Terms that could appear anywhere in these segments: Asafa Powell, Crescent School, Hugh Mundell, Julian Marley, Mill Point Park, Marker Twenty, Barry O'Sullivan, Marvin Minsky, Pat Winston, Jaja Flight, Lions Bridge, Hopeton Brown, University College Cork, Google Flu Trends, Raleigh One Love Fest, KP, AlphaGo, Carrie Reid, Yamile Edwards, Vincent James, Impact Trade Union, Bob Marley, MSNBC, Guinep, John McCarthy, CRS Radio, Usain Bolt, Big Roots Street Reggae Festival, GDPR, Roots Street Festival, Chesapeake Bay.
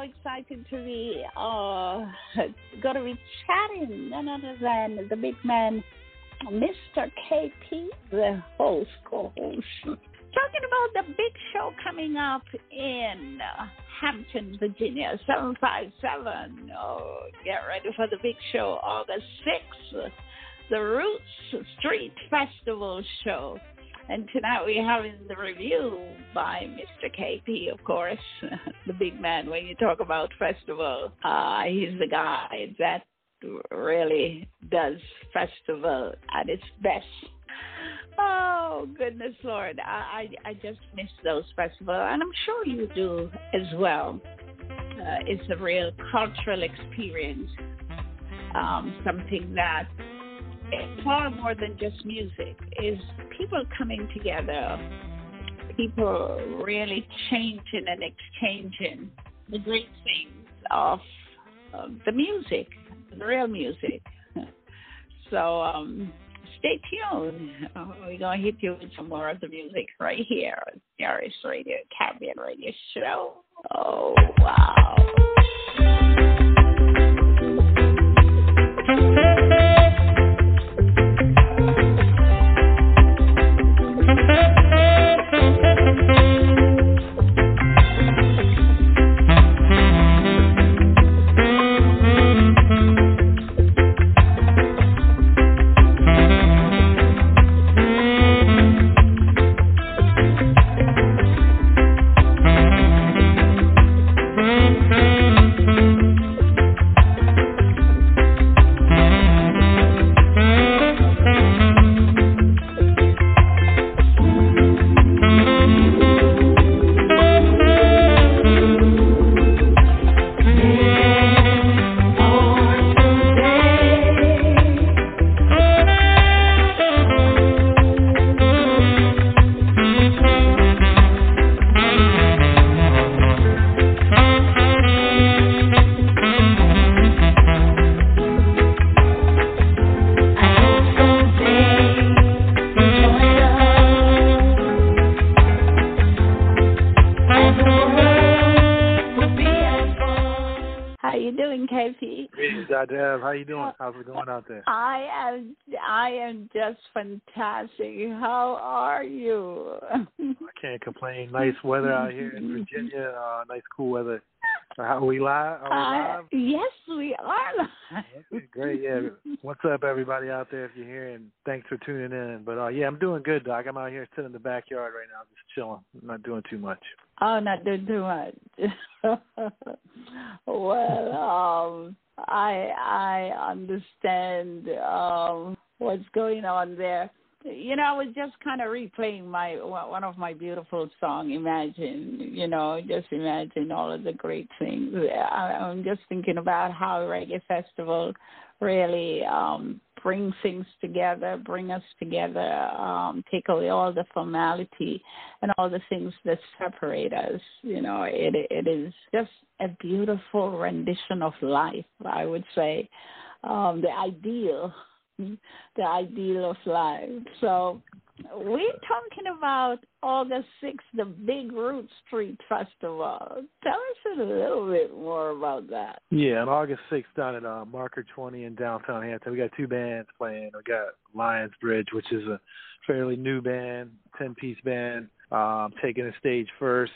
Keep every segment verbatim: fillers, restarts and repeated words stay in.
so excited to be uh, going to be chatting none other than the big man, Mister K P, the host, co-host, talking about the big show coming up in uh, Hampton, Virginia, seven five seven. Oh, get ready for the big show, August sixth, the Roots Street Festival show. And tonight we're having the review by Mister K P, of course, the big man. When you talk about festival, uh, he's the guy that really does festival at its best. Oh, goodness, Lord. I, I, I just miss those festivals, and I'm sure you do as well. Uh, it's a real cultural experience, um, something that it's far more than just music. Is people coming together, people really changing and exchanging the great things of uh, the music, the real music. So um, stay tuned. Uh, we're going to hit you with some more of the music right here on C R S Radio, Caribbean Radio Show. Oh, wow. Deb, how you doing? How's it going out there? I am, I am just fantastic. How are you? I can't complain. Nice weather out here in Virginia. Uh, nice cool weather. Are we live? Are we live? Uh, yes, we are live. Great. Yeah. What's up, everybody out there? If you're here, and thanks for tuning in. But uh, yeah, I'm doing good, Doc. I'm out here sitting in the backyard right now, just chilling. I'm not doing too much. Oh, not doing too much. Well, um. I I understand um, what's going on there. You know, I was just kind of replaying my one of my beautiful song, Imagine. You know, just imagine all of the great things. I, I'm just thinking about how Reggae Festival really um, brings things together, bring us together, um, take away all the formality and all the things that separate us. You know, it it is just a beautiful rendition of life, I would say, um, the ideal, the ideal of life. So we're talking about August sixth, the Big Roots Street Festival. Tell us a little bit more about that. Yeah, on August sixth down at uh, Marker Twenty in downtown Hampton, we got two bands playing. We got Lions Bridge, which is a fairly new band, ten-piece band, um, taking the stage first,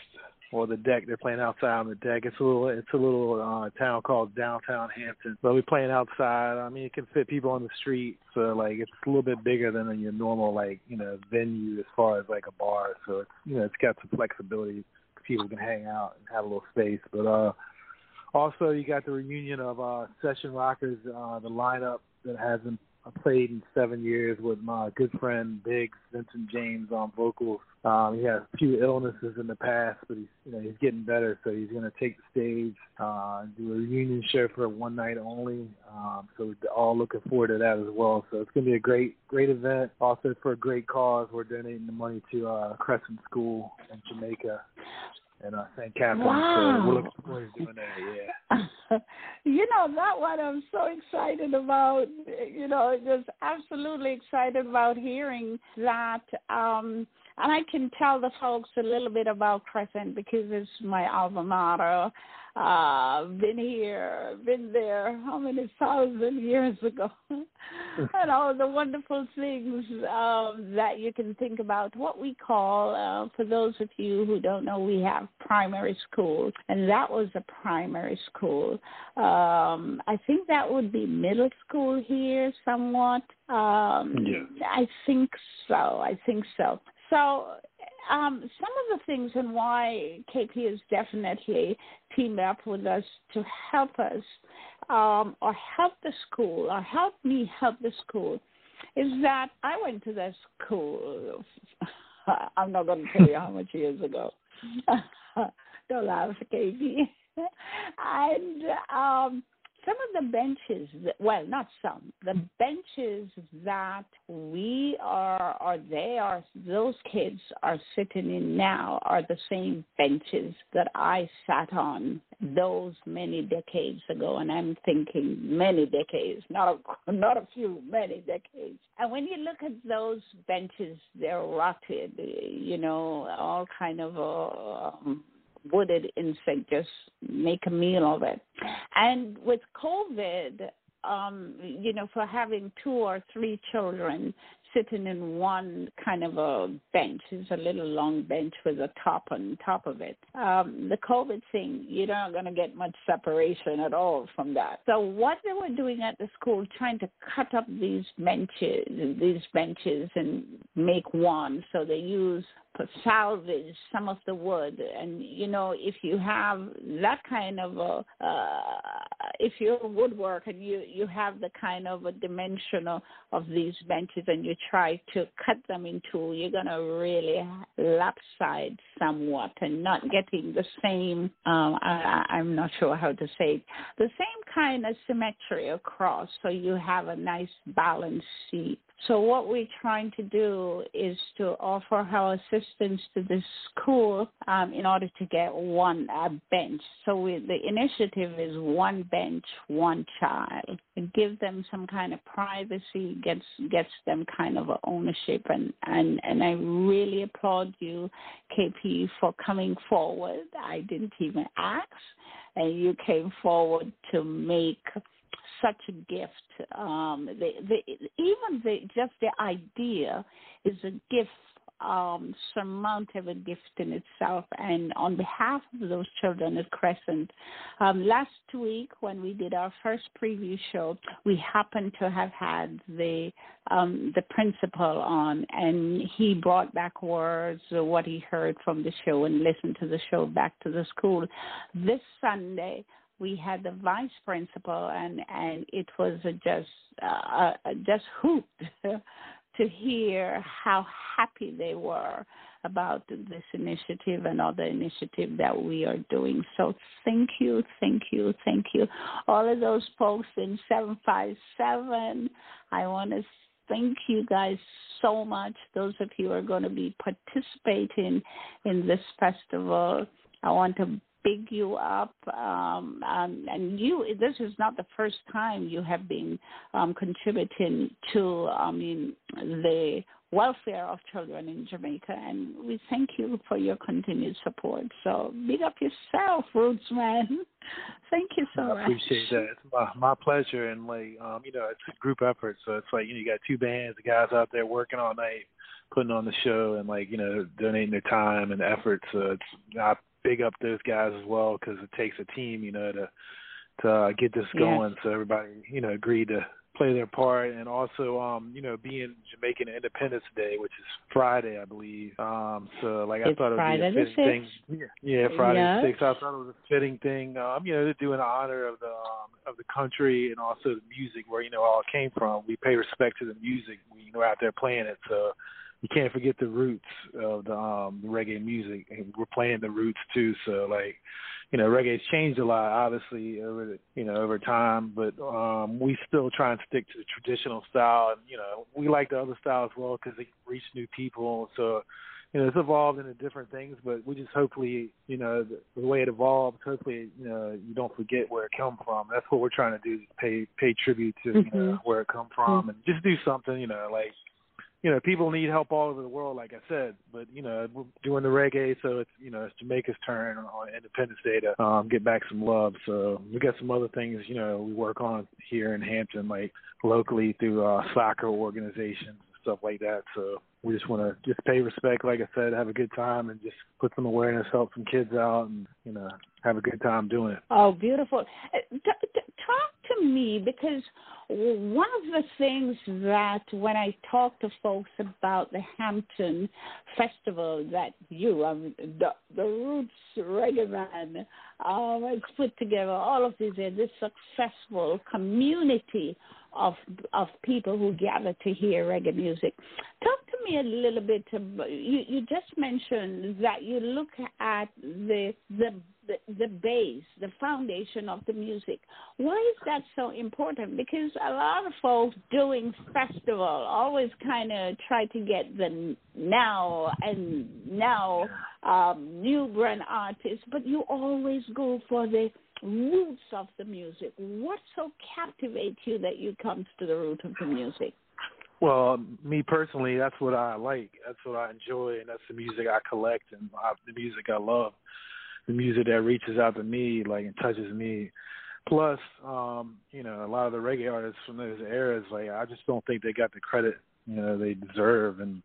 or the deck. They're playing outside on the deck. It's a little, it's a little uh, town called downtown Hampton. But we're playing outside. I mean, it can fit people on the street. So like, it's a little bit bigger than your normal like, you know, venue as far as like a bar. So it's, you know, it's got some flexibility. People can hang out and have a little space. But uh, also, you got the reunion of uh, Session Rockers, uh, the lineup that hasn't played in seven years with my good friend Biggs, Vincent James on vocals. Um, he had a few illnesses in the past, but he's, you know, he's getting better, so he's going to take the stage, uh, do a reunion show for one night only. Um, so we're all looking forward to that as well. So it's going to be a great, great event. Also for a great cause, we're donating the money to uh, Crescent School in Jamaica and uh, Saint Catherine. Wow. So we're looking forward to doing that. Yeah. You know, that one I'm so excited about. You know, just absolutely excited about hearing that. Um, And I can tell the folks a little bit about Crescent because it's my alma mater. Uh, been here, been there how many thousand years ago, and all the wonderful things um, that you can think about. What we call, uh, for those of you who don't know, we have primary school, and that was a primary school. Um, I think that would be middle school here somewhat. Um, yeah. I think so. I think so. So um, some of the things and why K P is definitely teamed up with us to help us um, or help the school or help me help the school is that I went to that school. I'm not going to tell you how much years ago. Don't laugh, K P. And um, some of the benches, that, well, not some, the benches that we are, or they are, those kids are sitting in now are the same benches that I sat on those many decades ago. And I'm thinking many decades, not a, not a few, many decades. And when you look at those benches, they're rotted, you know, all kind of... Uh, um, wooded insect, just make a meal of it. And with COVID, um, you know, for having two or three children sitting in one kind of a bench, it's a little long bench with a top on top of it. Um, the COVID thing, you're not going to get much separation at all from that. So what they were doing at the school, trying to cut up these benches, these benches and make one. So they use salvage some of the wood, and you know, if you have that kind of a, uh, if you're a woodworker and you you have the kind of a dimension of, of these benches, and you try to cut them in two, you're gonna really lopsided somewhat, and not getting the same. Um, I, I'm not sure how to say it, the same kind of symmetry across, so you have a nice balanced sheet. So what we're trying to do is to offer our assistance to the school um, in order to get one uh, bench. So we, the initiative is one bench, one child. And give them some kind of privacy, gets gets them kind of a ownership. And, and, and I really applaud you, K P, for coming forward. I didn't even ask, and you came forward to make such a gift. Um, the, the, even the, just the idea is a gift, um, surmountable gift in itself. And on behalf of those children at Crescent, um, last week when we did our first preview show, we happened to have had the um, the principal on, and he brought back words of what he heard from the show and listened to the show back to the school. This Sunday, we had the vice principal, and, and it was just uh, just hooped to hear how happy they were about this initiative and other initiative that we are doing. So thank you, thank you, thank you. All of those folks in seven five seven, I want to thank you guys so much. Those of you who are going to be participating in this festival, I want to big you up, um, um, and you. This is not the first time you have been um, contributing to, I mean, the welfare of children in Jamaica, and we thank you for your continued support. So big up yourself, Roots Man. Thank you so much. I appreciate that. It's my, my pleasure, and like um, you know, it's a group effort, so it's like you know, you got two bands, the guys out there working all night, putting on the show, and like you know, donating their time and effort. So it's not. Big up those guys as well, because it takes a team, you know, to to uh, get this going. Yes. So everybody, you know, agreed to play their part, and also, um, you know, being Jamaican Independence Day, which is Friday, I believe. Um, so like I it's thought it Friday was a fitting thing. Yeah, yeah Friday yeah. the sixth. I thought it was a fitting thing. Um, you know, to do in honor of the um, of the country and also the music where you know all it came from. We pay respect to the music. We you know out there playing it. So. You can't forget the roots of the, um, the reggae music, and we're playing the roots too. So, like, you know, reggae's changed a lot, obviously, over the, you know over time, but um, we still try and stick to the traditional style. And you know, we like the other style as well because it reach new people. So, you know, it's evolved into different things, but we just hopefully, you know, the, the way it evolves, hopefully, you know, you don't forget where it come from. That's what we're trying to do: is pay pay tribute to mm-hmm. you know, where it come from, mm-hmm. and just do something, you know, like. you know, people need help all over the world, like I said, but, you know, we're doing the reggae, so it's, you know, it's Jamaica's turn on Independence Day to um, get back some love. So we got some other things, you know, we work on here in Hampton, like locally through uh, soccer organizations and stuff like that. So we just want to just pay respect, like I said, have a good time and just put some awareness, help some kids out and, you know, have a good time doing it. Oh, beautiful. D- d- talk to me, because one of the things that when I talk to folks about the Hampton Festival that you, um, the, the Roots Reggae Man, um, has put together, all of these, uh, this successful community of of people who gather to hear reggae music. Talk to me a little bit. About, you, you just mentioned that you look at the the The, the base, the foundation of the music. Why is that so important? Because a lot of folks doing festival always kind of try to get the now and now um, new brand artists, but you always go for the roots of the music. What so captivates you that you come to the root of the music? Well, me personally, that's what I like. That's what I enjoy, and that's the music I collect and I, the music I love. The music that reaches out to me, like, and touches me. Plus, um, you know, a lot of the reggae artists from those eras, like, I just don't think they got the credit, you know, they deserve. And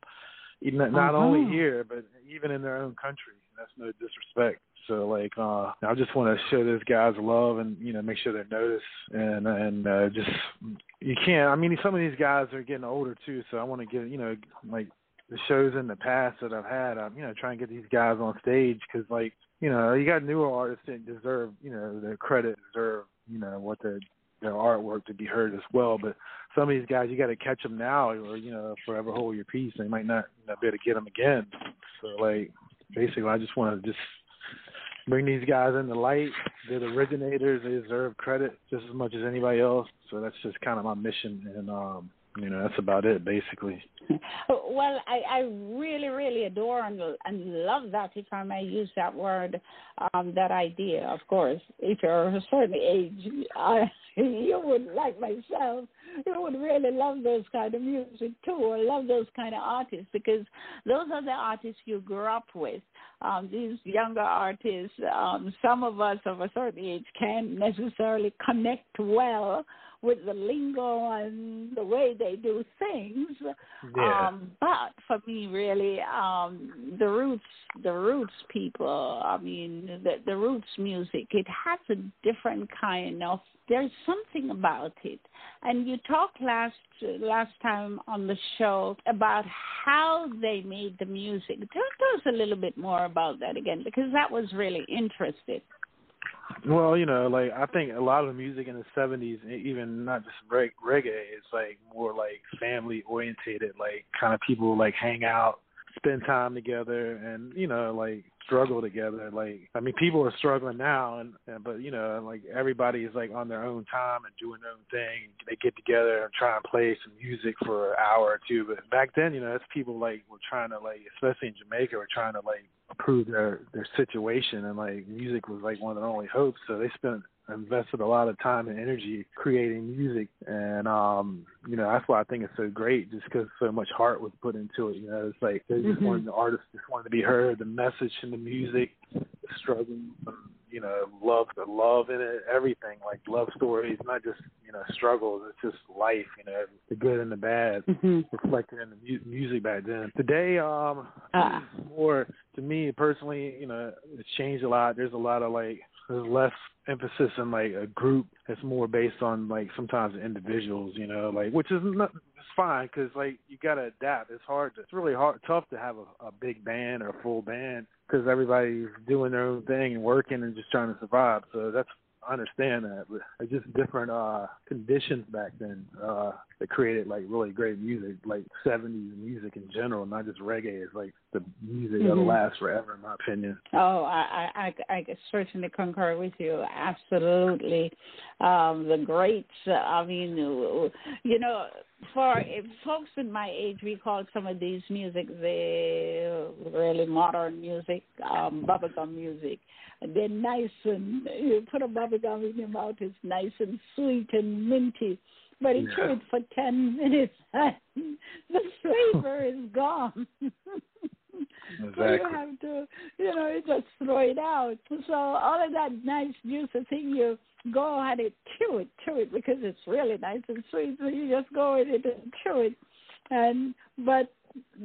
even not, not only here, but even in their own country. That's no disrespect. So, like, uh, I just want to show those guys love and, you know, make sure they're noticed. And, and uh, just, you can't, I mean, some of these guys are getting older, too. So I want to get, you know, like, the shows in the past that I've had, I'm, you know, trying to get these guys on stage because, like, you know, you got newer artists that deserve, you know, their credit, deserve, you know, what their their artwork to be heard as well. But some of these guys, you got to catch them now, or you know, forever hold your peace. They might not, you know, be able to get them again. So, like, basically, I just want to just bring these guys in the light. They're the originators. They deserve credit just as much as anybody else. So that's just kind of my mission, and um, you know, that's about it, basically. Well, I, I really, really adore and, and love that, if I may use that word, um, that idea. Of course, if you're a certain age, I, you would, like myself, you would really love those kind of music too, or love those kind of artists, because those are the artists you grew up with. Um, these younger artists, um, some of us of a certain age can't necessarily connect well with the lingo and the way they do things. Yeah. Um, but for me, really, um, the roots, the roots people, I mean, the, the roots music, it has a different kind of, there's something about it. And you talked last last time on the show about how they made the music. Tell us a little bit more about that again, because that was really interesting. Well, you know, like, I think a lot of the music in the seventies, even not just reg- reggae, it's, like, more, like, family-orientated, like, kind of people, like, hang out, spend time together, and, you know, like, struggle together. Like, I mean, people are struggling now, and, and but, you know, like, everybody is, like, on their own time and doing their own thing. They get together and try and play some music for an hour or two. But back then, you know, that's people, like, were trying to, like, especially in Jamaica, were trying to, like, improve their, their situation, and like music was like one of their only hopes. So they spent invested a lot of time and energy creating music, and um, you know, that's why I think it's so great, just because so much heart was put into it. You know, it's like they just mm-hmm. wanted, the artists just wanted to be heard, the message in the music, the struggle, you know, love, the love in it, everything, like love stories, not just, you know, struggles. It's just life, you know, the good and the bad, mm-hmm. reflected in the mu- music back then. Today, um, ah. more to me personally, you know, it's changed a lot. There's a lot of like, there's less emphasis on like a group. It's more based on like sometimes individuals, you know, like, which is not, it's fine, because like you gotta adapt. It's hard to, it's really hard, tough to have a, a big band or a full band, because everybody's doing their own thing and working and just trying to survive. So that's, I understand that, but it's just different uh, conditions back then uh, that created like really great music, like seventies music in general, not just reggae. It's like the music mm-hmm. that'll last forever, in my opinion. Oh, I, I, I certainly concur with you. Absolutely. Um, the greats, I mean, you know, for folks in my age, we call some of these music the really modern music, um, bubblegum music. They're nice, and you put a bubblegum in your mouth, it's nice and sweet and minty. But it yeah. chewed for ten minutes, and The savor is gone. Exactly. So you have to, you know, you just throw it out. So all of that nice juicy thing, you go ahead and chew it, chew it, because it's really nice and sweet. So you just go with it and chew it. And but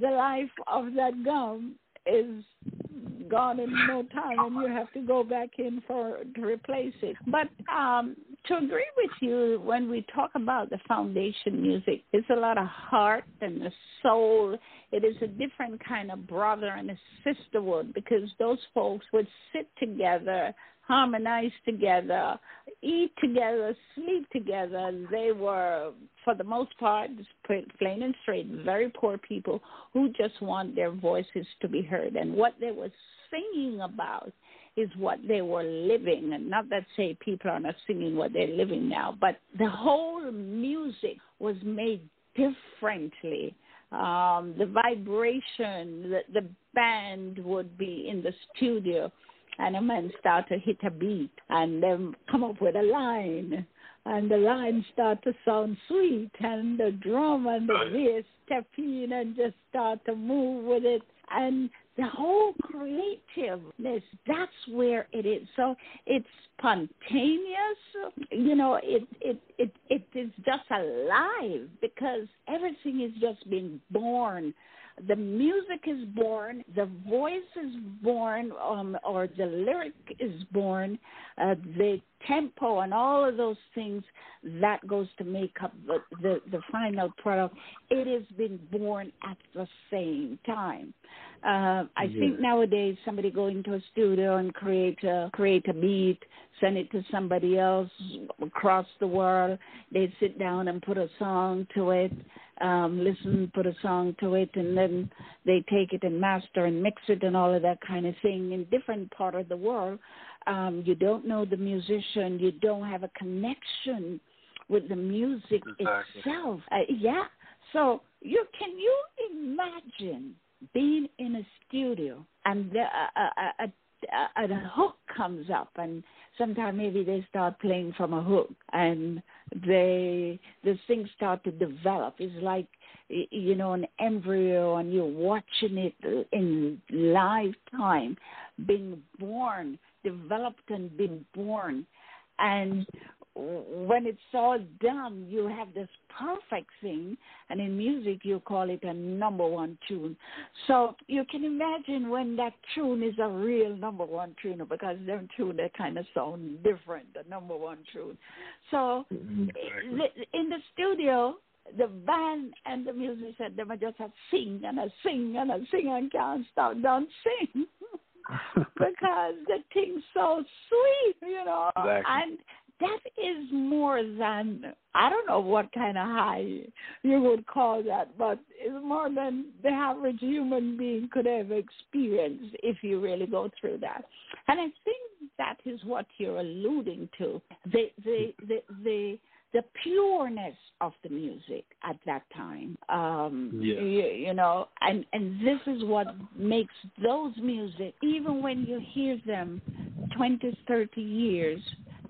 the life of that gum is gone in no time, and you have to go back in for to replace it. But um, to agree with you, when we talk about the foundation music, it's a lot of heart and the soul. It is a different kind of brother and a sisterhood, because those folks would sit together, harmonize together, eat together, sleep together. They were, for the most part, plain and straight, very poor people who just want their voices to be heard. And what they were singing about is what they were living. And not that, say, people are not singing what they're living now, but the whole music was made differently. Um, the vibration, the, the band would be in the studio, and a man start to hit a beat and then come up with a line, and the line start to sound sweet, and the drum and the bass step in and just start to move with it. And the whole creativeness, that's where it is. So it's spontaneous. You know, it it, it, it is just alive, because everything is just being born. The music is born, the voice is born, um, or the lyric is born, uh, the tempo and all of those things that goes to make up the, the, the final product. It has been born at the same time. Uh, I yeah. think nowadays somebody go into a studio and create a, create a beat, send it to somebody else across the world. They sit down and put a song to it, um, listen, put a song to it, and then they take it and master and mix it and all of that kind of thing in different part of the world. Um, you don't know the musician. You don't have a connection with the music exactly. itself. Uh, yeah. So you can you imagine being in a studio and the, a, a, a A, a hook comes up, and sometimes maybe they start playing from a hook, and they the things start to develop. It's like, you know, an embryo, and you're watching it in live time, being born, developed and being born. And when it's all done, you have this perfect thing, and in music you call it a number one tune. So you can imagine when that tune is a real number one tune, because them tune, they kind of sound different, the number one tune. So exactly. in the studio, the band and the musician, they might just have sing and a sing and a sing and can't stop, don't sing. Because the thing's so sweet, you know. Exactly. And that is more than, I don't know what kind of high you would call that, but it's more than the average human being could ever experience if you really go through that. And I think that is what you're alluding to, the the the, the, the pureness of the music at that time. Um, yeah. you, you know, and, and this is what makes those music, even when you hear them twenty, thirty years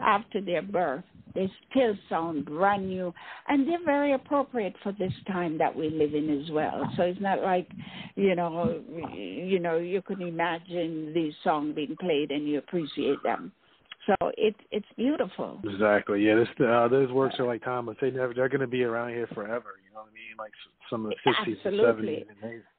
after their birth, they still sound brand new, and they're very appropriate for this time that we live in as well. So it's not like, you know, you know, you can imagine these songs being played and you appreciate them. So it's it's beautiful. Exactly. Yeah, this, uh, those works are like timeless. They never they're going to be around here forever. You know what I mean? Like some of the sixties and seventies.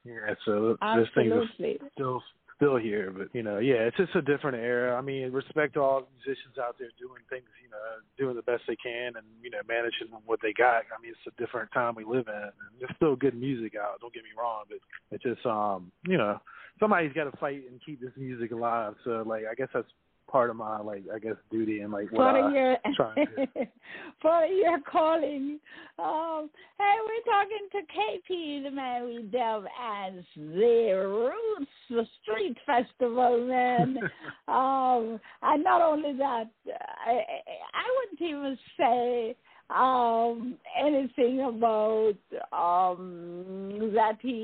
Yeah. So those things are still. Still here, but you know, yeah, it's just a different era. I mean, respect to all musicians out there doing things, you know, doing the best they can, and you know, managing what they got. I mean, it's a different time we live in, and there's still good music out. Don't get me wrong, but it's just, um, you know, somebody's got to fight and keep this music alive. So, like, I guess that's part of my, like, I guess, duty and like what I'm trying to do. For your calling. Um, hey, we're talking to K P, the man we dub as the Roots, the Street Festival, man. um, and not only that, I, I wouldn't even say um, anything about um, that he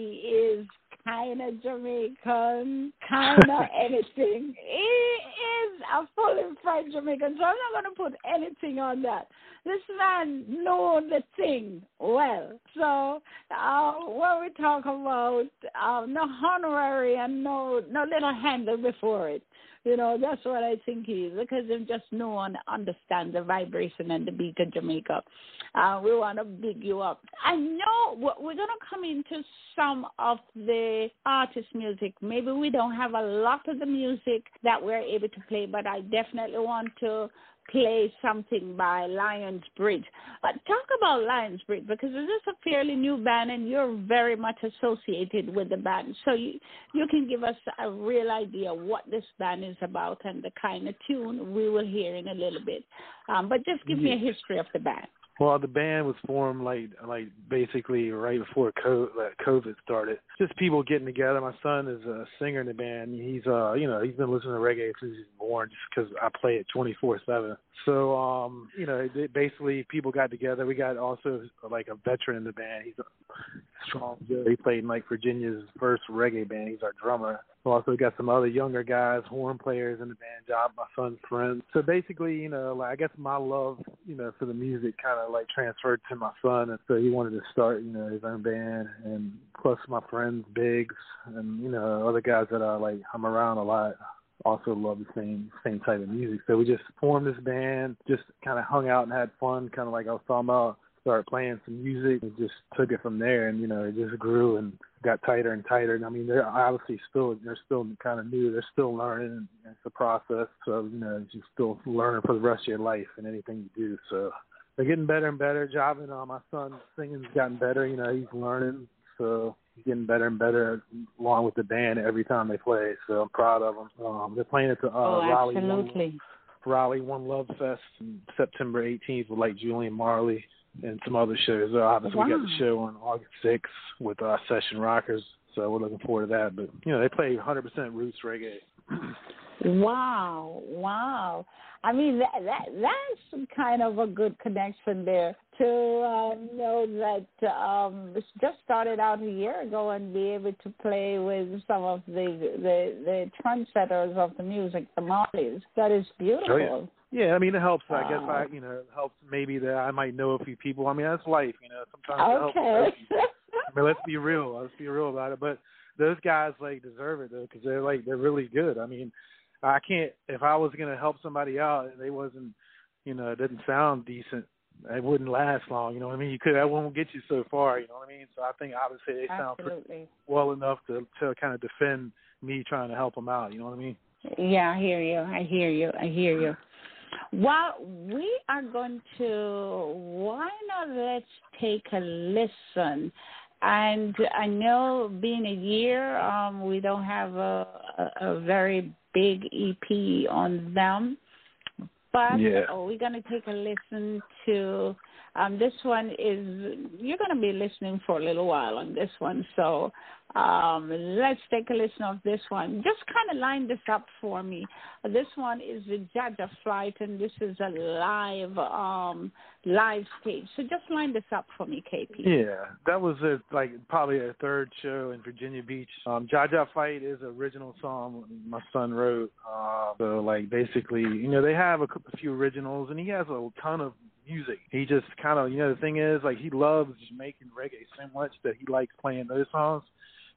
is kind of Jamaican, kind of anything. He is a fully fried Jamaican, so I'm not going to put anything on that. This man knows the thing well. So uh, when we talk about uh, no honorary and no, no little handle before it, you know, that's what I think he is, because he just no one understands the vibration and the beat of Jamaica. Uh, we want to big you up. I know we're going to come into some of the artist music. Maybe we don't have a lot of the music that we're able to play, but I definitely want to play something by Lions Bridge. But talk about Lions Bridge, because this is a fairly new band and you're very much associated with the band. So you, you can give us a real idea what this band is about and the kind of tune we will hear in a little bit. Um, but just give yeah. me a history of the band. Well, the band was formed like like basically right before COVID started. Just people getting together. My son is a singer in the band. He's uh you know he's been listening to reggae since he was born, just because I play it twenty-four seven. So um you know they, basically people got together. We got also like a veteran in the band. He's a strong dude. He played in like Virginia's first reggae band. He's our drummer. Also got some other younger guys, horn players in the band, job, my son's friends. So basically, you know, like I guess my love, you know, for the music kind of like transferred to my son. And so he wanted to start, you know, his own band. And plus my friends, Biggs, and, you know, other guys that I like, I'm around a lot, also love the same same type of music. So we just formed this band, just kind of hung out and had fun, kind of like I was talking about. Started playing some music and just took it from there, and you know it just grew and got tighter and tighter. And I mean, they're obviously still they're still kind of new, they're still learning, and it's a process. So you know, you're still learning for the rest of your life and anything you do. So they're getting better and better. Job and uh, my son singing's gotten better. You know, he's learning, so he's getting better and better along with the band every time they play. So I'm proud of them. Um, they're playing at the uh, oh, Raleigh One, Raleigh One Love Fest on September eighteenth with like Julian Marley. And some other shows. Uh, obviously, wow. We got the show on August sixth with uh, Session Rockers, so we're looking forward to that. But, you know, they play one hundred percent roots reggae. Wow, wow. I mean, that, that that's kind of a good connection there to um, know that um, this just started out a year ago and be able to play with some of the, the, the trendsetters of the music, the Marleys. That is beautiful. Oh, yeah. Yeah, I mean, it helps. I guess I, you know, it helps maybe that I might know a few people. I mean, that's life, you know. Sometimes okay. it helps. I mean, let's be real. Let's be real about it. But those guys, like, deserve it, though, because they're, like, they're really good. I mean, I can't – if I was going to help somebody out and they wasn't, you know, it didn't sound decent, it wouldn't last long, you know what I mean? You could, that won't get you so far, you know what I mean? So I think, obviously, they sound pretty well enough to, to kind of defend me trying to help them out, you know what I mean? Yeah, I hear you. I hear you. I hear you. Well, we are going to, why not let's take a listen. And I know being a year, um, we don't have a, a, a very big E P on them. But yeah. we're going to take a listen to, um, this one is, you're going to be listening for a little while on this one. So um, let's take a listen of this one. Just kind of line this up for me. This one is the Jaja Flight, and this is a live um, live stage. So just line this up for me, K P. Yeah, that was a, like probably our third show in Virginia Beach. Um, Jaja Flight is an original song my son wrote. Uh, so like basically, you know, they have a a few originals, and he has a ton of music. He just kind of, you know, the thing is, like, he loves Jamaican reggae so much that he likes playing those songs,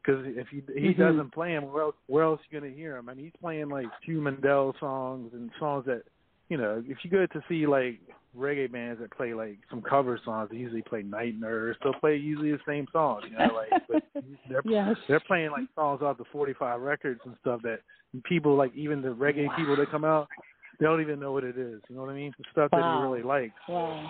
because if he he mm-hmm. doesn't play them, where else, where else are you going to hear him? And he's playing, like, Hugh Mundell songs and songs that, you know, if you go to see, like, reggae bands that play, like, some cover songs, they usually play Night Nurse. They'll play usually the same songs, you know, like, but they're, yes. they're playing, like, songs off the forty-five records and stuff that people, like, even the reggae wow. people that come out, they don't even know what it is. You know what I mean? The stuff wow. that he really likes. Wow.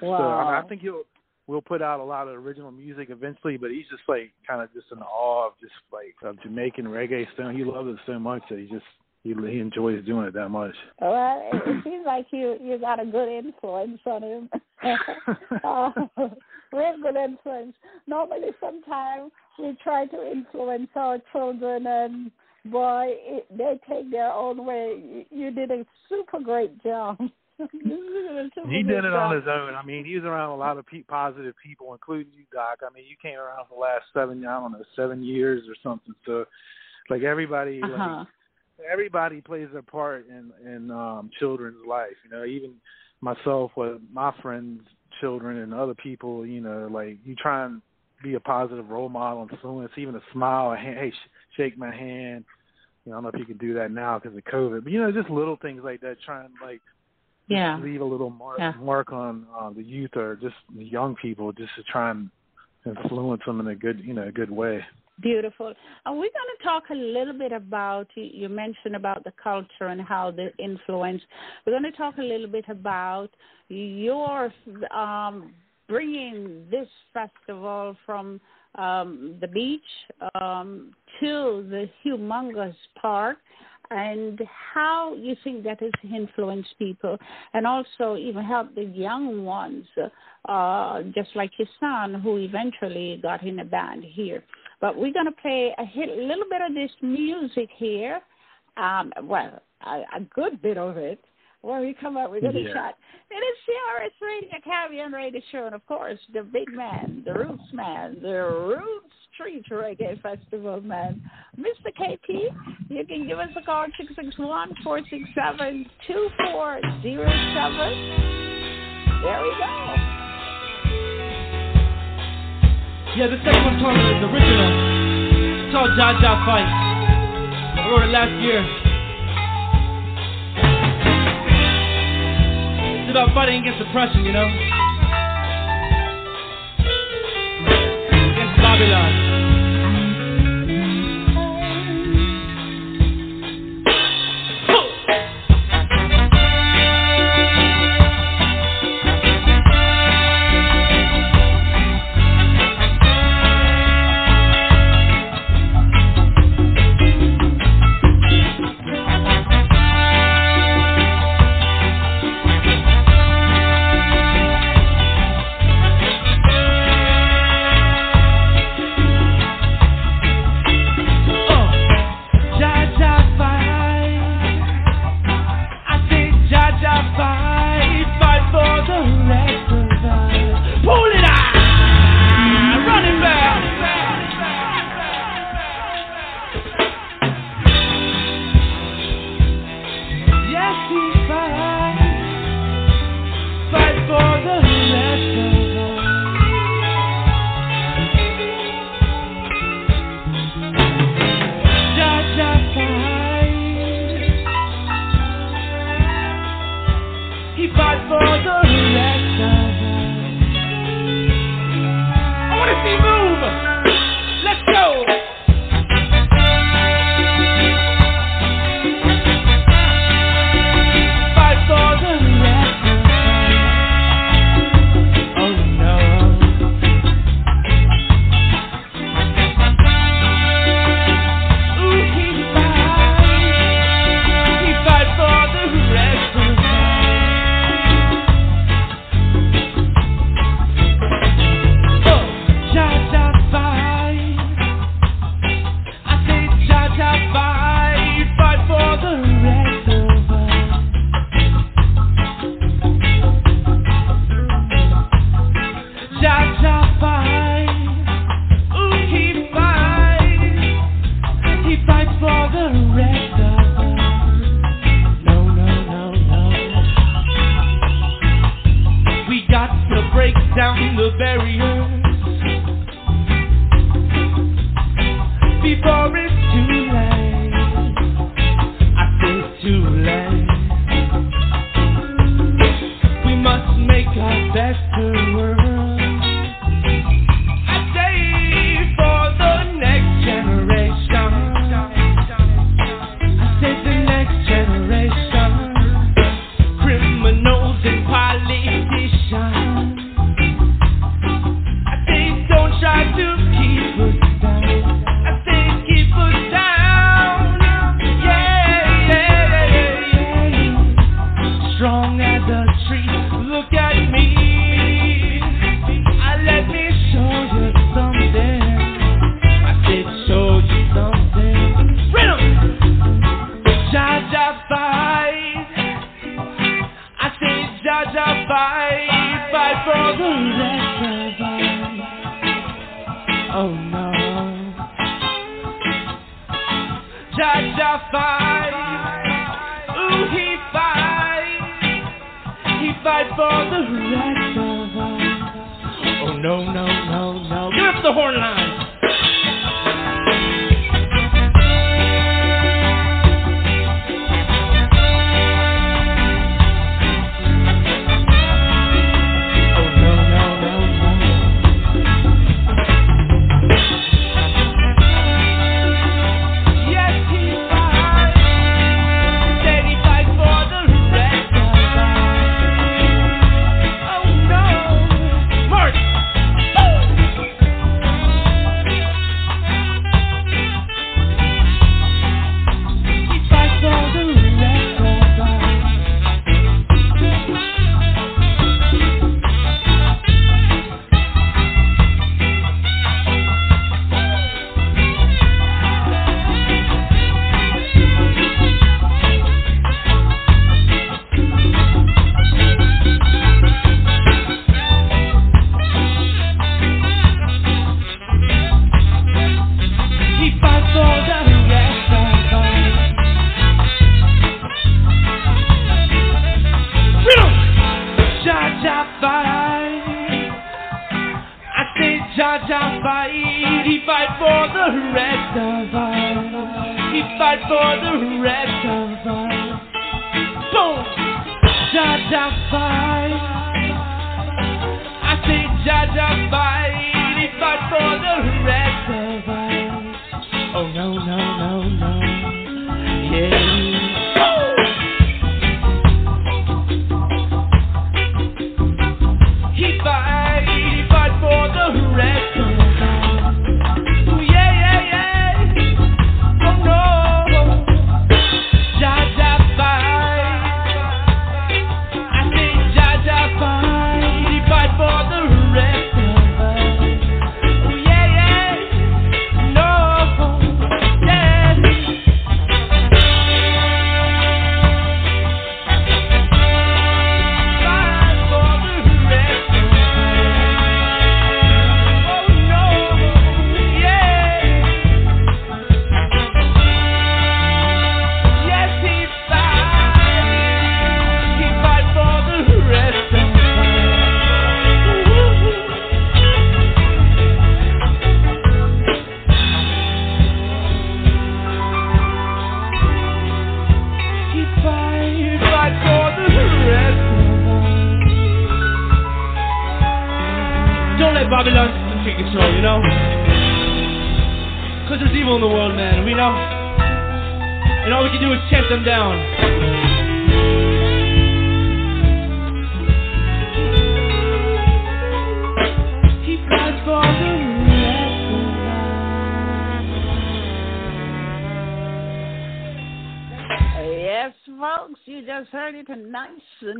So wow. I think he'll we'll put out a lot of original music eventually, but he's just like kind of just in awe of just like of Jamaican reggae stuff. He loves it so much that he just he, he enjoys doing it that much. Well, it seems like you you got a good influence on him. uh, real good influence. Normally, sometimes we try to influence our children and. Boy, it, they take their own way. You did a super great job. He did it on his own. I mean, he was around a lot of pe- positive people, including you, Doc. I mean, you came around for the last seven, I don't know, seven years or something. So, like, everybody uh-huh. like, everybody plays their part in, in um, children's life. You know, even myself with my friends, children, and other people, you know, like, you try and be a positive role model, influence, even a smile, a hand, hey, sh- shake my hand. You know, I don't know if you can do that now because of COVID. But, you know, just little things like that, trying to, like, yeah. leave a little mark yeah. mark on uh, the youth or just the young people, just to try and influence them in a good, you know, a good way. Beautiful. And we're going to talk a little bit about, you mentioned about the culture and how the influence. We're going to talk a little bit about your um, bringing this festival from um, the beach um, to the humongous park, and how you think that has influenced people, and also even help the young ones, uh, just like your son, who eventually got in a band here. But we're going to play a hit, little bit of this music here, um, well, a, a good bit of it. When we come up, we're going to shot. It is C R S Radio, Caribbean Radio Show, and, of course, the big man, the Roots man, the Roots Street Reggae Festival man, Mister K P. You can give us a call, six six one, four six seven, two four zero seven. There we go. Yeah, this next one's called the original. It's called Jaja Flight. I wrote it last year. About fighting against oppression, you know, against Babylon. no, no. Jaja fight, ooh, he fight, he fight for the rights of us. Oh, no, no, no, no. Give us the horn line.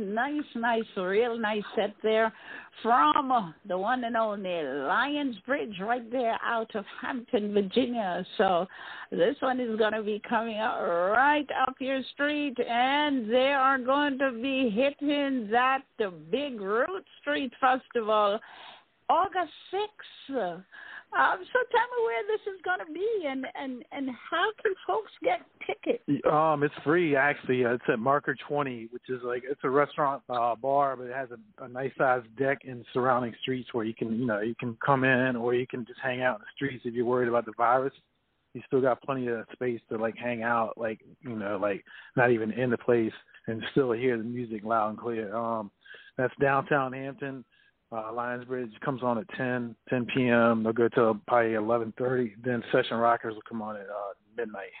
Nice, nice, real nice set there from the one and only Lions Bridge right there out of Hampton, Virginia. So this one is going to be coming up right up your street, and they are going to be hitting that the Big Roots Street Festival August sixth. Um, so tell me where this is going to be, and, and, and how can folks get tickets? Um, it's free, actually. It's at Marker Twenty, which is like it's a restaurant uh, bar, but it has a, a nice sized deck and surrounding streets where you can, you know, you can come in or you can just hang out in the streets if you're worried about the virus. You still got plenty of space to like hang out, like you know, like not even in the place and still hear the music loud and clear. Um, that's downtown Hampton. Uh, Lions Bridge comes on at ten p.m. They'll go till probably eleven thirty. Then Session Rockers will come on at uh, midnight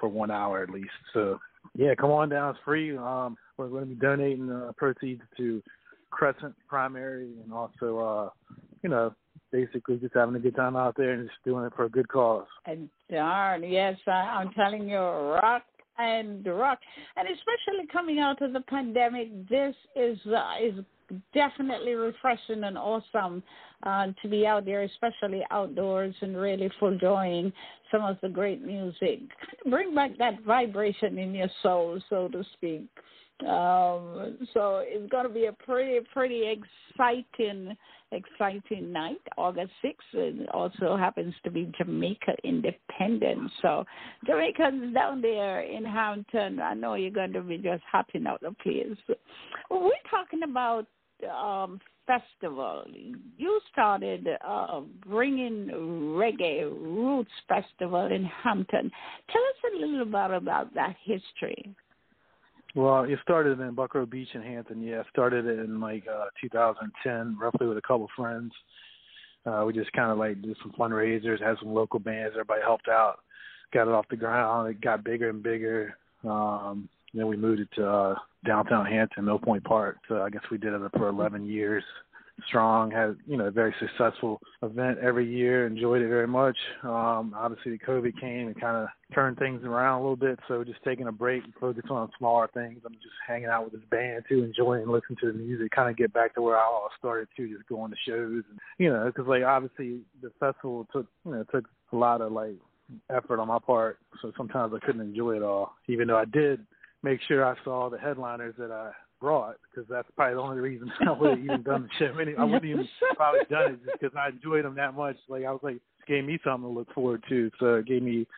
for one hour at least. So, yeah, come on down. It's free. Um, we're going to be donating uh, proceeds to Crescent Primary and also, uh, you know, basically just having a good time out there and just doing it for a good cause. And darn, yes, I, I'm telling you, rock. And rock, and especially coming out of the pandemic, this is uh, is definitely refreshing and awesome uh, to be out there, especially outdoors, and really enjoying some of the great music. Bring back that vibration in your soul, so to speak. Um, so it's going to be a pretty, pretty exciting, exciting night. August sixth, and also happens to be Jamaica Independence. So Jamaicans down there in Hampton, I know you're going to be just hopping out the place. We're talking about um, festival. You started uh, bringing reggae roots festival in Hampton. Tell us a little bit about that history. Well, it started in Buckroe Beach in Hampton. Yeah, I started it in like uh, two thousand ten, roughly, with a couple of friends. Uh, we just kind of like did some fundraisers, had some local bands. Everybody helped out, got it off the ground. It got bigger and bigger. Um, then we moved it to uh, downtown Hampton, Mill Point Park. So I guess we did it for eleven years strong. Had, you know, a very successful event every year. Enjoyed it very much. Um, obviously, the COVID came and kind of turn things around a little bit, so just taking a break and focus on smaller things. I'm just hanging out with this band too, enjoying and listening to the music, kind of get back to where I all started too, just going to shows, and, you know, because like obviously the festival took, you know, took a lot of like effort on my part, so sometimes I couldn't enjoy it all, even though I did make sure I saw the headliners that I brought, because that's probably the only reason I would have even done the show. I wouldn't even probably done it just because I enjoyed them that much. Like I was like, it gave me something to look forward to, so it gave me,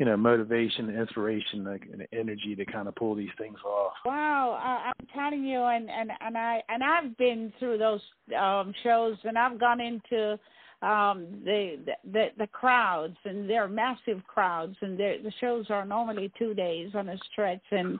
you know, motivation, inspiration, like, and energy to kind of pull these things off. Wow, I, I'm telling you, and, and, and I and I've been through those um, shows, and I've gone into um, the, the the crowds, and they're massive crowds, and the shows are normally two days on a stretch, and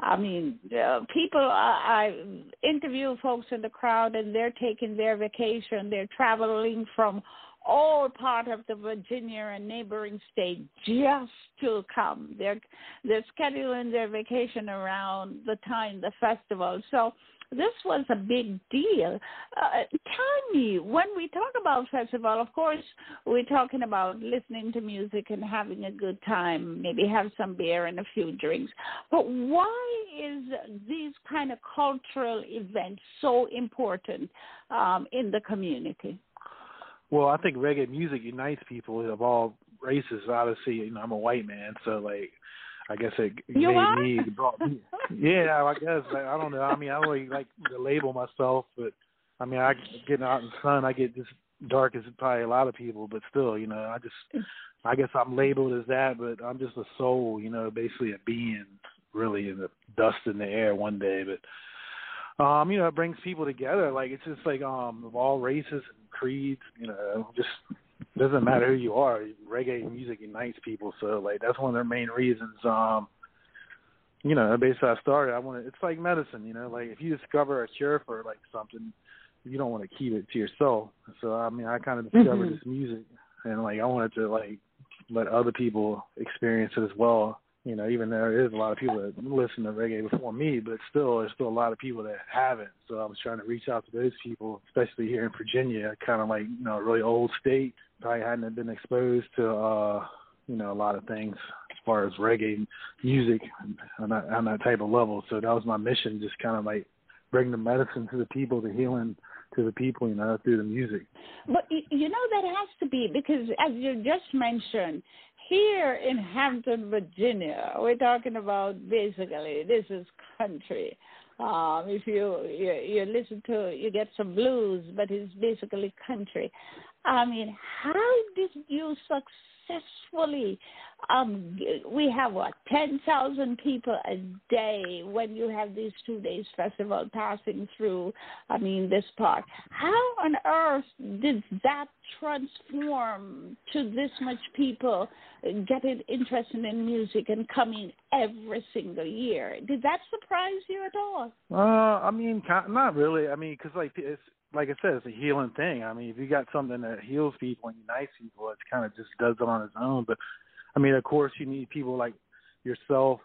I mean, uh, people. Uh, I interview folks in the crowd, and they're taking their vacation, they're traveling from all part of the Virginia and neighboring state just to come. They're, they're scheduling their vacation around the time, the festival. So this was a big deal. Uh, tell me, when we talk about festival, of course, we're talking about listening to music and having a good time, maybe have some beer and a few drinks. But why is these kind of cultural events so important um, in the community? Well, I think reggae music unites people of all races. Obviously, you know, I'm a white man, so like, I guess it you made are? me, brought me. Yeah, I guess like, I don't know. I mean, I don't really like to label myself, but I mean, I get out in the sun, I get just dark as probably a lot of people, but still, you know, I just, I guess I'm labeled as that, but I'm just a soul, you know, basically a being, really, in the dust in the air one day, but. Um, you know, it brings people together. Like, it's just like um, of all races and creeds, you know, just doesn't matter who you are. Reggae music unites people. So, like, that's one of their main reasons. Um, you know, basically I started, I want to, it's like medicine, you know, like if you discover a cure for like something, you don't want to keep it to yourself. So, I mean, I kind of discovered mm-hmm. this music, and like, I wanted to like let other people experience it as well. You know, even there is a lot of people that listen to reggae before me, but still, there's still a lot of people that haven't. So I was trying to reach out to those people, especially here in Virginia, kind of like, you know, a really old state. Probably hadn't been exposed to, uh, you know, a lot of things as far as reggae music on that, on that type of level. So that was my mission, just kind of like bring the medicine to the people, the healing to the people, you know, through the music. But, you know, that has to be, because as you just mentioned, here in Hampton, Virginia, we're talking about basically this is country. Um, if you, you you listen to, you get some blues, but it's basically country. I mean, how did you successfully? Um, we have what ten thousand people a day when you have these two days festival passing through. I mean, this park. How on earth did that transform to this much people getting interested in music and coming every single year? Did that surprise you at all? Uh, I mean, not really. I mean, because like it's. Like I said, it's a healing thing. I mean, if you got something that heals people and unites people, it kind of just does it on its own. But, I mean, of course, you need people like yourself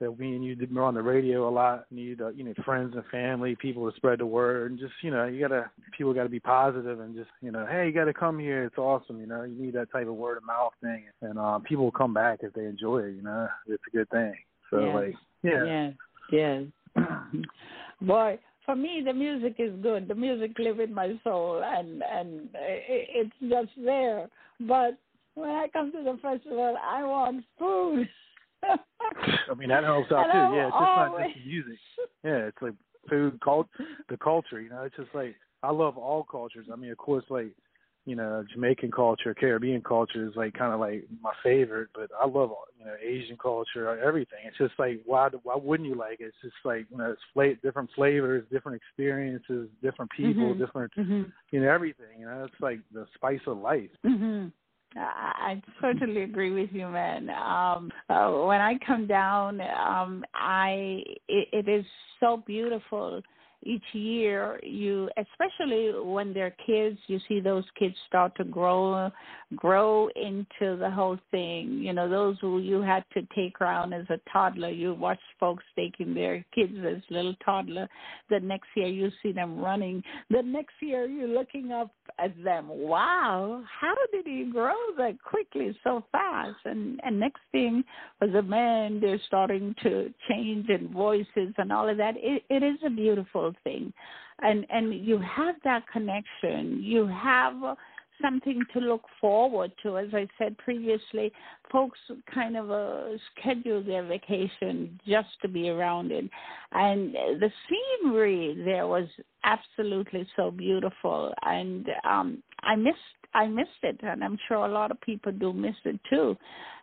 that we and you are on the radio a lot. You need, uh, you need friends and family, people to spread the word. And just, you know, you got to people got to be positive and just, you know, hey, you got to come here. It's awesome. You know, you need that type of word of mouth thing. And uh, people will come back if they enjoy it, you know. It's a good thing. So, yes. like, yeah. Yeah, yeah. Boy. For me, the music is good. The music lives in my soul, and, and it's just there. But when I come to the festival, I want food. I mean, that helps out too. Yeah, it's just always... not just the music. Yeah, it's like food, cult, the culture. You know, it's just like I love all cultures. I mean, of course, like you know, Jamaican culture, Caribbean culture is like kind of like my favorite. But I love you know Asian culture, everything. It's just like why why wouldn't you like it? It's just like you know, it's fla- different flavors, different experiences, different people, mm-hmm. different mm-hmm. you know everything. You know, it's like the spice of life. Mm-hmm. I totally agree with you, man. Um, uh, when I come down, um, I it, it is so beautiful each year. You, especially when they're kids, you see those kids start to grow, grow into the whole thing. You know, those who you had to take around as a toddler. You watch folks taking their kids as little toddler. The next year, you see them running. The next year, you're looking up at them. Wow, how did he grow that quickly, so fast? And and next thing, as a man, they're starting to change in voices and all of that. It, it is a beautiful thing, and and you have that connection. You have something to look forward to. As I said previously, folks kind of uh, schedule their vacation just to be around it. And the scenery there was absolutely so beautiful. And um, I missed I missed it, and I'm sure a lot of people do miss it too.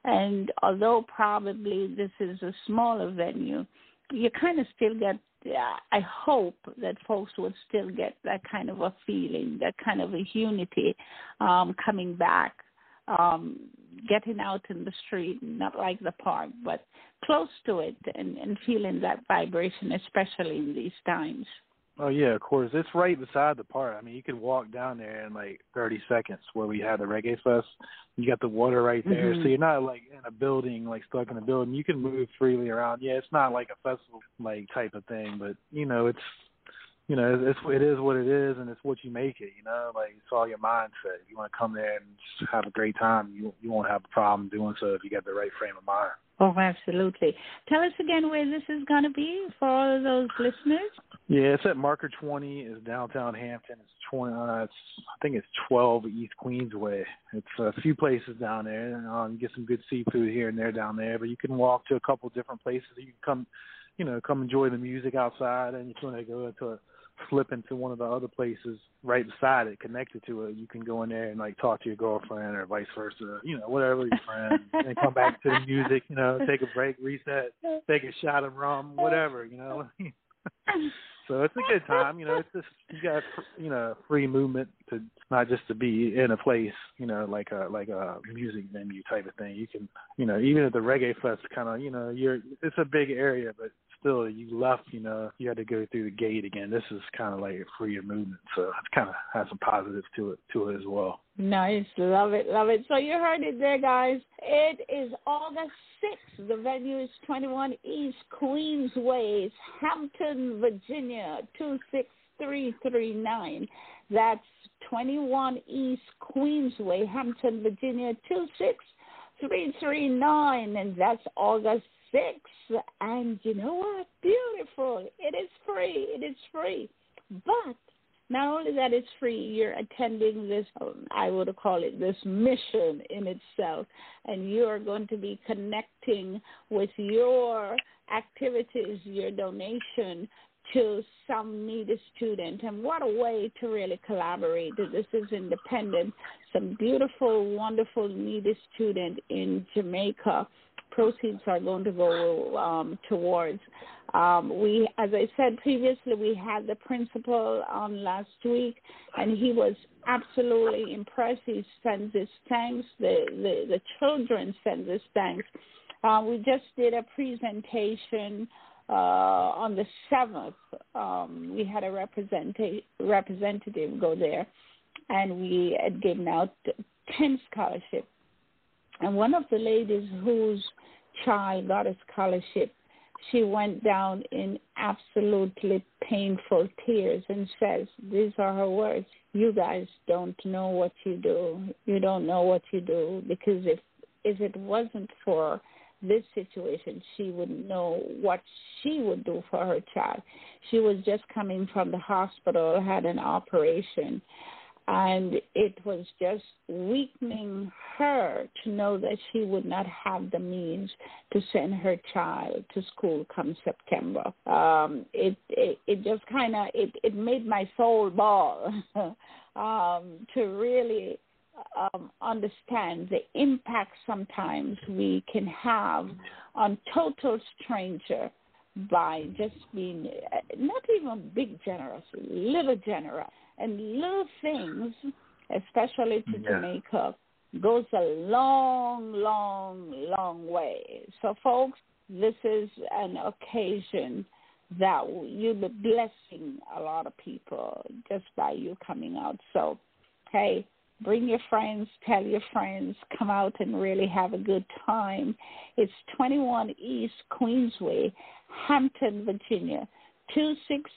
And although probably this is a smaller venue, you kind of still get, I hope that folks would still get that kind of a feeling, that kind of a unity um, coming back, um, getting out in the street, not like the park, but close to it and, and feeling that vibration, especially in these times. Oh, yeah, of course. It's right beside the park. I mean, you could walk down there in like thirty seconds where we had the Reggae Fest. You got the water right there. Mm-hmm. So you're not like in a building, like stuck in a building. You can move freely around. Yeah, it's not like a festival like type of thing, but, you know, it's, you know, it's, it is what it is, and it's what you make it, you know. Like, it's all your mindset. If you want to come there and just have a great time, you, you won't have a problem doing so if you got the right frame of mind. Oh, absolutely. Tell us again where this is going to be for all of those listeners. Yeah, it's at Marker Twenty. It's downtown Hampton. It's twenty. Uh, it's, I think it's twelve East Queensway. It's a few places down there. And, um, you get some good seafood here and there down there, but you can walk to a couple different places. You can come, you know, come enjoy the music outside, and if you want to go to a, slip into one of the other places right beside it, connected to it. You can go in there and like talk to your girlfriend or vice versa, you know, whatever your friend, and come back to the music. You know, take a break, reset, take a shot of rum, whatever. You know, so it's a good time. You know, it's just you got you know free movement to not just to be in a place. You know, like a like a music venue type of thing. You can you know even at the Reggae Fest, kind of you know you're it's a big area, but still, you left, you know, you had to go through the gate again. This is kind of like free movement, so it kind of has some positives to it, to it as well. Nice. Love it, love it. So you heard it there, guys. It is August sixth. The venue is twenty-one East Queensway, Hampton, Virginia, two six three three nine. That's twenty-one East Queensway, Hampton, Virginia, two six three three nine, and that's August sixth. And you know what? Beautiful. It is free. It is free. But not only that it's free, you're attending this, I would call it this mission in itself, and you're going to be connecting with your activities, your donation to some needy student. And what a way to really collaborate. This is independent. Some beautiful, wonderful needy student in Jamaica. Proceeds are going to go um, towards. Um, we, as I said previously, we had the principal on last week, and he was absolutely impressed. He sends his thanks. The, the, the children send his thanks. Uh, we just did a presentation uh, on the seventh. Um, we had a representa- representative go there, and we had given out ten scholarships. And one of the ladies whose child got a scholarship, she went down in absolutely painful tears and says, these are her words, you guys don't know what you do. You don't know what you do, because if, if it wasn't for this situation, she wouldn't know what she would do for her child. She was just coming from the hospital, had an operation. And it was just weakening her to know that she would not have the means to send her child to school come September. Um, it, it it just kind of, it, it made my soul ball um, to really um, understand the impact sometimes we can have on total stranger by just being, not even big generosity, little generosity. And little things, especially to yeah. Jamaica, goes a long, long, long way. So, folks, this is an occasion that you'll be blessing a lot of people just by you coming out. So, hey, bring your friends, tell your friends, come out and really have a good time. It's twenty-one East Queensway, Hampton, Virginia, two six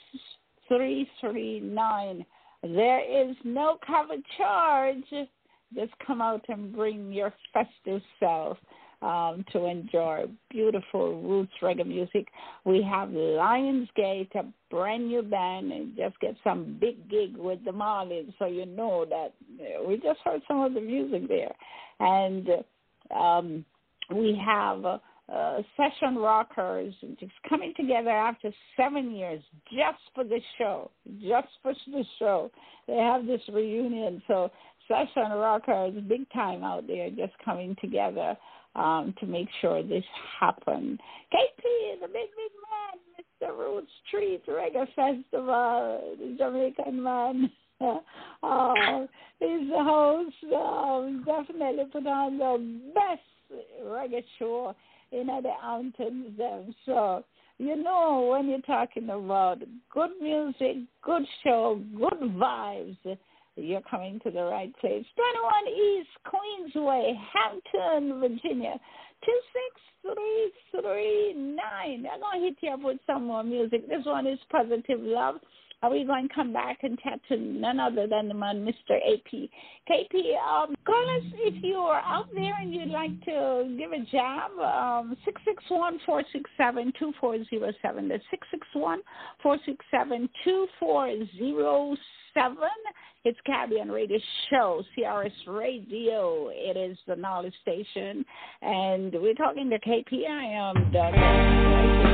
three three nine. There is no cover charge. Just come out and bring your festive self um, to enjoy beautiful roots reggae music. We have Lionsgate, a brand new band, and just get some big gig with the Marlins, so you know that we just heard some of the music there. And um, we have uh, uh, Session Rockers just coming together after seven years just for the show, just for the show. They have this reunion. So Session Rockers, big time out there, just coming together um, to make sure this happens. K P is a big, big man, Mister Roots Street Reggae Festival, the Jamaican man. uh, he's the host. Um, definitely put on the best reggae show in the mountains them. So, you know, when you're talking about good music, good show, good vibes, you're coming to the right place. twenty-one East Queensway, Hampton, Virginia, two six three three nine. I'm going to hit you up with some more music. This one is Positive Love. Are we going to come back and chat to none other than the man, Mister A P? K P, um, call us if you are out there and you'd like to give a jab. Um, six six one, four six seven, two four zero seven. That's six six one, four six seven, two four zero seven. It's Caribbean Radio Show, C R S Radio. It is the knowledge station. And we're talking to K P. I am Doug.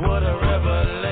What a revelation.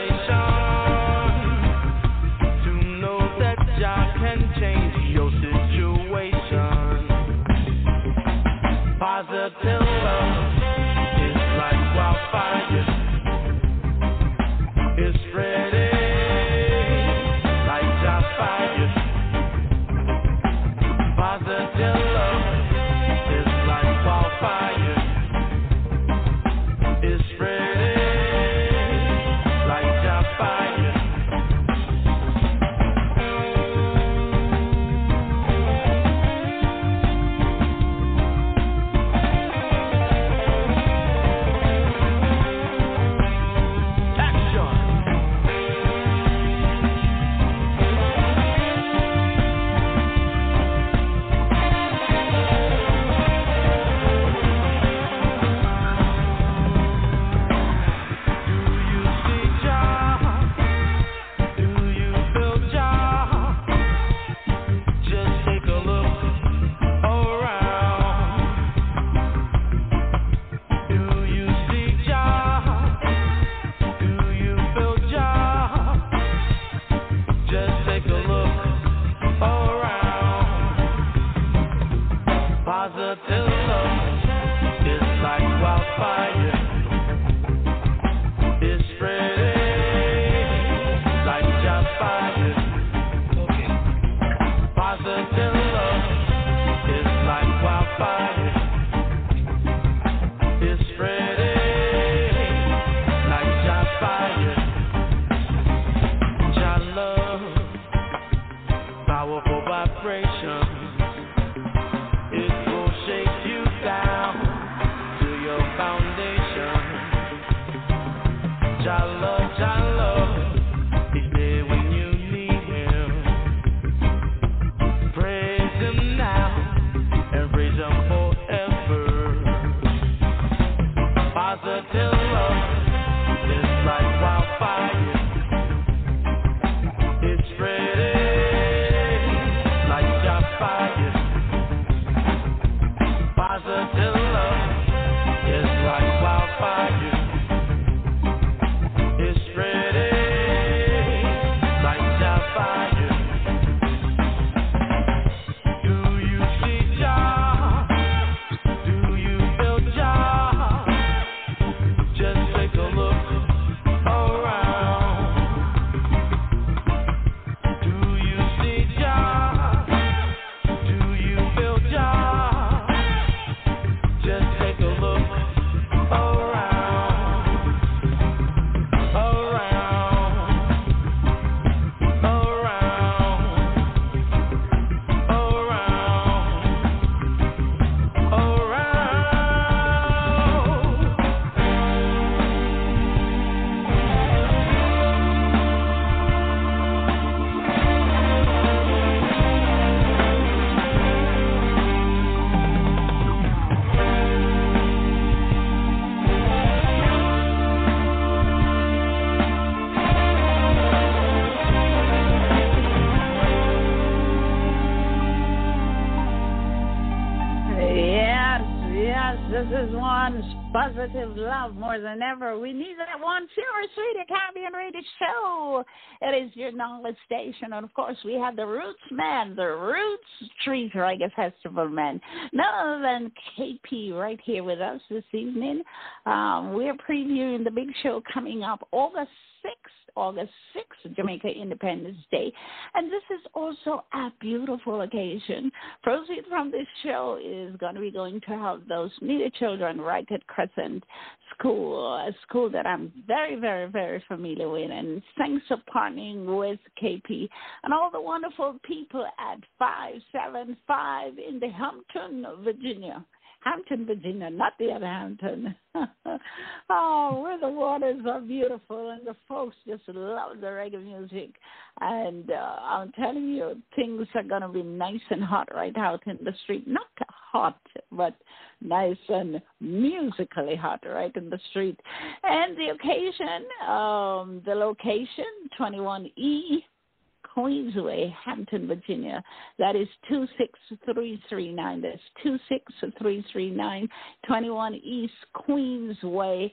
Positive love more than ever. We need that one pure sweet Caribbean Radio Show. It is your knowledge station. And, of course, we have the Roots Man, the Roots Street Reggae Festival Man. None other than K P right here with us this evening. Um, we're previewing the big show coming up August sixth, August sixth, Jamaica Independence Day. And this is also a beautiful occasion. Proceeds from this show is going to be going to help those needed children right at Crescent School, a school that I'm very, very, very familiar with. And thanks for partnering with K P and all the wonderful people at five seventy-five in the Hampton, Virginia. Hampton, Virginia, not the other Hampton. Oh, where the waters are beautiful and the folks just love the reggae music. And uh, I'm telling you, things are going to be nice and hot right out in the street. Not hot, but nice and musically hot right in the street. And the occasion, um, the location, twenty-one E. Queensway, Hampton, Virginia. That is two six three three nine. That's two six three three nine, twenty-one East Queensway,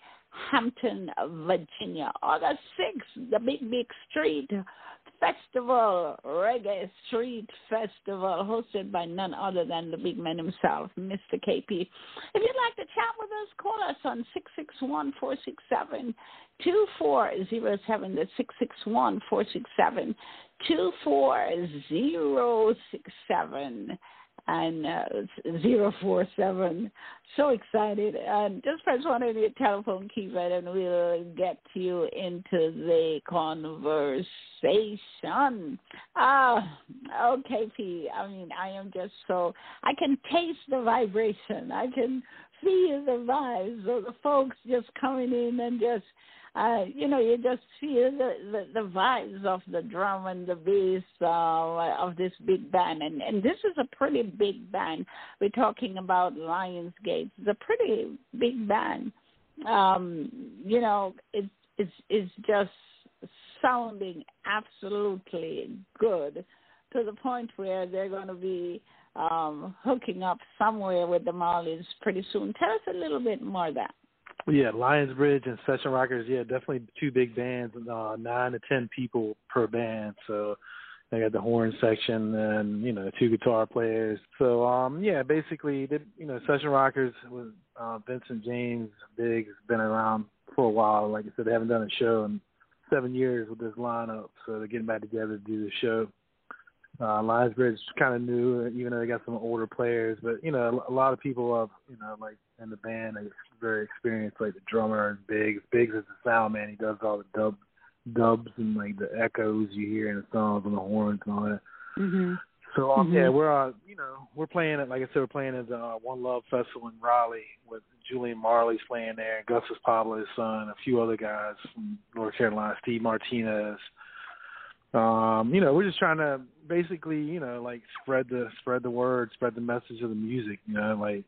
Hampton, Virginia. August sixth, the Big, Big Street Festival, Reggae Street Festival, hosted by none other than the big man himself, Mister K P. If you'd like to chat with us, call us on six six one, four six seven, two four zero seven. That's six six one, four six seven, two four zero six seven. And uh, zero four seven. So excited. And just press one on your telephone keypad and we'll get you into the conversation. Ah, oh, okay, P. I mean, I am just so, I can taste the vibration. I can feel the vibes of the folks just coming in and just, Uh, you know, you just feel the, the, the vibes of the drum and the bass uh, of this big band. And, and this is a pretty big band. We're talking about Lionsgate. It's a pretty big band. Um, you know, it, it's, it's just sounding absolutely good to the point where they're going to be um, hooking up somewhere with the Marleys pretty soon. Tell us a little bit more of that. Yeah, Lions Bridge and Session Rockers, yeah, definitely two big bands, uh, nine to ten people per band. So they got the horn section and, you know, two guitar players. So, um, yeah, basically, they, you know, Session Rockers with uh, Vincent James, Biggs, been around for a while. Like I said, they haven't done a show in seven years with this lineup. So they're getting back together to do the show. Uh, Lions Bridge kind of new, even though they got some older players. But, you know, a lot of people, have, you know, like in the band, they're very experienced, like the drummer, Biggs. Biggs is the sound man. He does all the dub, dubs and, like, the echoes you hear in the songs and the horns and all that. Mm-hmm. So um, mm-hmm. yeah, we're uh, you know we're playing at like I said we're playing at the uh, One Love Festival in Raleigh with Julian Marley's playing there, and Gus's Pablo, his son, a few other guys from North Carolina, Steve Martinez. Um, you know, we're just trying to basically you know like spread the spread the word, spread the message of the music. You know, like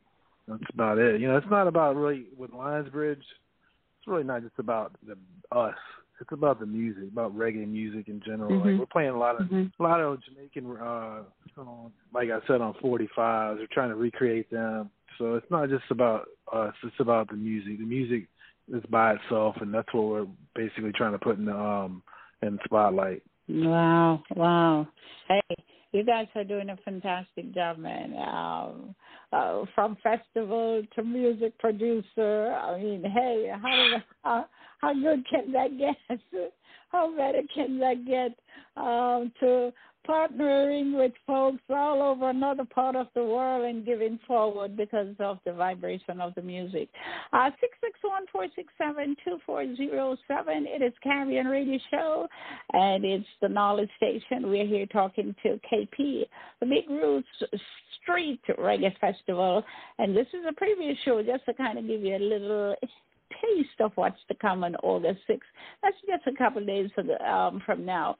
that's about it. You know, it's not about really with Lions Bridge. It's really not just about the, us. It's about the music, about reggae music in general. Mm-hmm. Like we're playing a lot of mm-hmm. a lot of Jamaican, uh, like I said, on forty-fives. We're trying to recreate them. So it's not just about us. It's about the music. The music is by itself, and that's what we're basically trying to put in the um in the spotlight. Wow, wow. Hey, you guys are doing a fantastic job, man. Um, uh, from festival to music producer. I mean, hey, how how, how good can that get? How better can that get? Um, to partnering with folks all over another part of the world and giving forward because of the vibration of the music. Uh, six six one, four six seven, two four zero seven. It is Caribbean Radio Show, and it's the Knowledge Station. We're here talking to K P, the Big Roots Street Reggae Festival, and this is a preview show just to kind of give you a little taste of what's to come on August sixth. That's just a couple of days from, the, um, from now.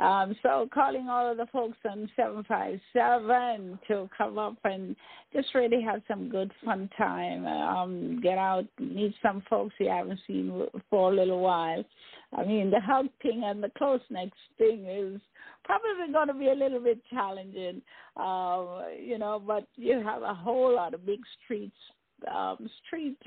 Um, so calling all of the folks on seven five seven to come up and just really have some good fun time. Um, get out, meet some folks you haven't seen for a little while. I mean, the hug thing and the close next thing is probably going to be a little bit challenging, um, you know, but you have a whole lot of big streets, um, street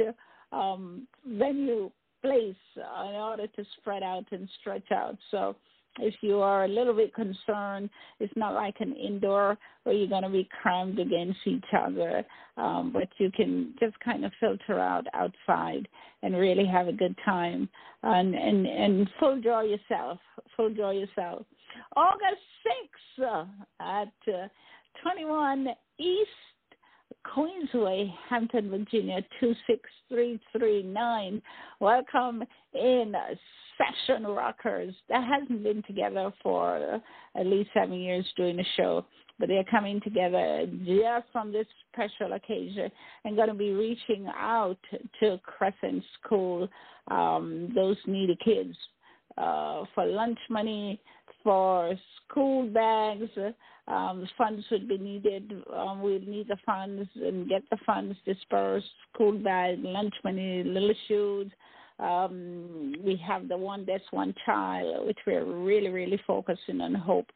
um, venue place uh, in order to spread out and stretch out. So if you are a little bit concerned, it's not like an indoor where you're going to be crammed against each other, um, but you can just kind of filter out outside and really have a good time and, and, and full joy yourself, full joy yourself. August sixth at uh, twenty-one East Queensway, Hampton, Virginia, two six three three nine. Welcome in Session Rockers. That hasn't been together for at least seven years doing the show, but they're coming together just on this special occasion and going to be reaching out to Crescent School, um, those needy kids, uh, for lunch money, for school bags. Um, funds would be needed. Um, we'd need the funds and get the funds dispersed, school bag, lunch money, little shoes. Um, we have the One Desk, One Child, which we're really, really focusing on. Hope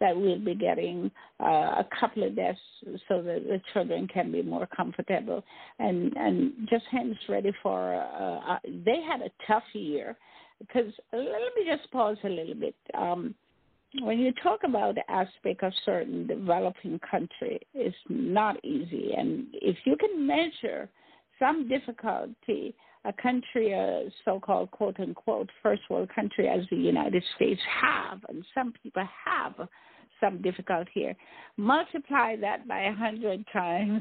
that we'll be getting uh, a couple of desks so that the children can be more comfortable and, and just hands ready for, uh, uh, they had a tough year because, let me just pause a little bit. Um, when you talk about the aspect of certain developing country, it's not easy. And if you can measure some difficulty a country, a so-called quote-unquote first world country as the United States have, and some people have some difficulty here, multiply that by a hundred times,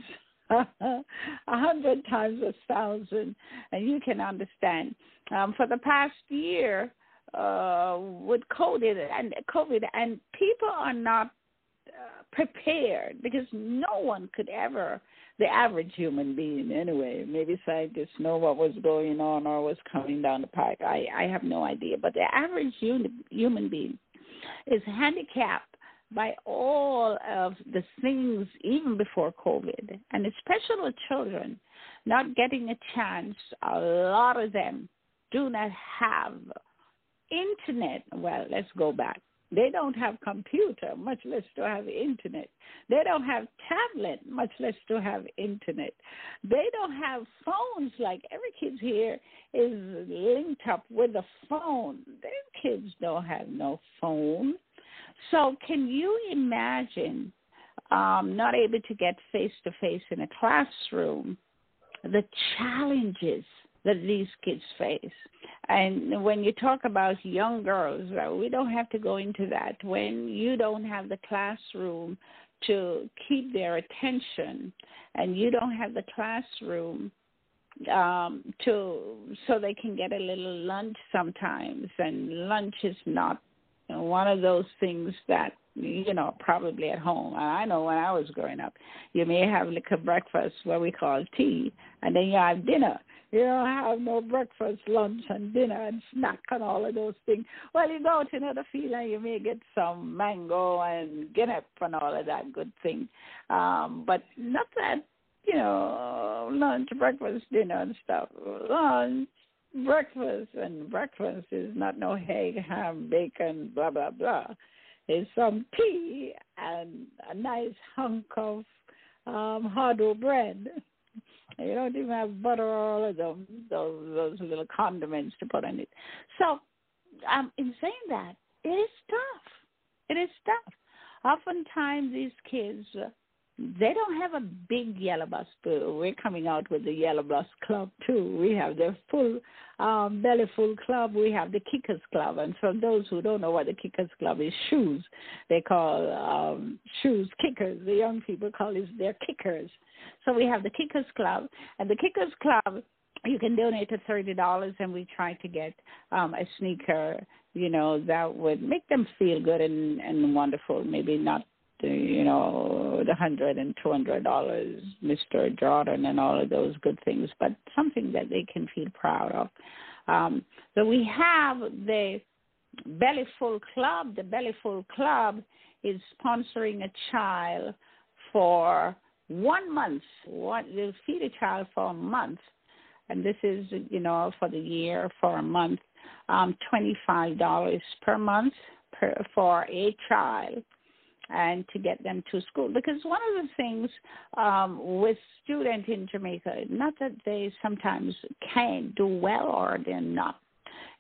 a hundred times a thousand, and you can understand. Um, for the past year uh, with COVID and, COVID, and people are not uh, prepared because no one could ever, the average human being anyway, maybe scientists know what was going on or was coming down the pipe. I, I have no idea. But the average un, human being is handicapped by all of the things even before COVID, and especially children not getting a chance. A lot of them do not have internet. Well, let's go back. They don't have computer, much less to have internet. They don't have tablet, much less to have internet. They don't have phones. Like every kid here is linked up with a phone. These kids don't have no phone. So can you imagine um, not able to get face-to-face in a classroom, the challenges that these kids face? And when you talk about young girls, we don't have to go into that. When you don't have the classroom to keep their attention, and you don't have the classroom um, to so they can get a little lunch sometimes, and lunch is not one of those things that you know, probably at home. I know when I was growing up, you may have like a breakfast, what we call tea, and then you have dinner. You don't have no breakfast, lunch, and dinner, and snack, and all of those things. Well, you go to another field, and you may get some mango and guinep and all of that good thing. Um, but not that, you know, lunch, breakfast, dinner, and stuff. Lunch, breakfast, and breakfast is not no egg, ham, bacon, blah, blah, blah. It's some tea and a nice hunk of um, hard dough bread. You don't even have butter or all of those, those little condiments to put on it. So um, in saying that, it is tough. It is tough. Oftentimes these kids, they don't have a big yellow bus. We're coming out with the yellow bus club, too. We have the full um, belly full club. We have the kickers club. And for those who don't know what the kickers club is, shoes. They call um, shoes kickers. The young people call it their kickers. So we have the Kickers Club, and the Kickers Club, you can donate to thirty dollars, and we try to get um, a sneaker, you know, that would make them feel good and, and wonderful, maybe not, you know, the one hundred dollars and two hundred dollars, Mister Jordan and all of those good things, but something that they can feel proud of. Um, so we have the Bellyful Club. The Bellyful Club is sponsoring a child for One month, one, they'll feed a child for a month, and this is, you know, for the year, for a month, um, twenty-five dollars per month per, for a child, and to get them to school. Because one of the things um, with students in Jamaica, not that they sometimes can't do well or they're not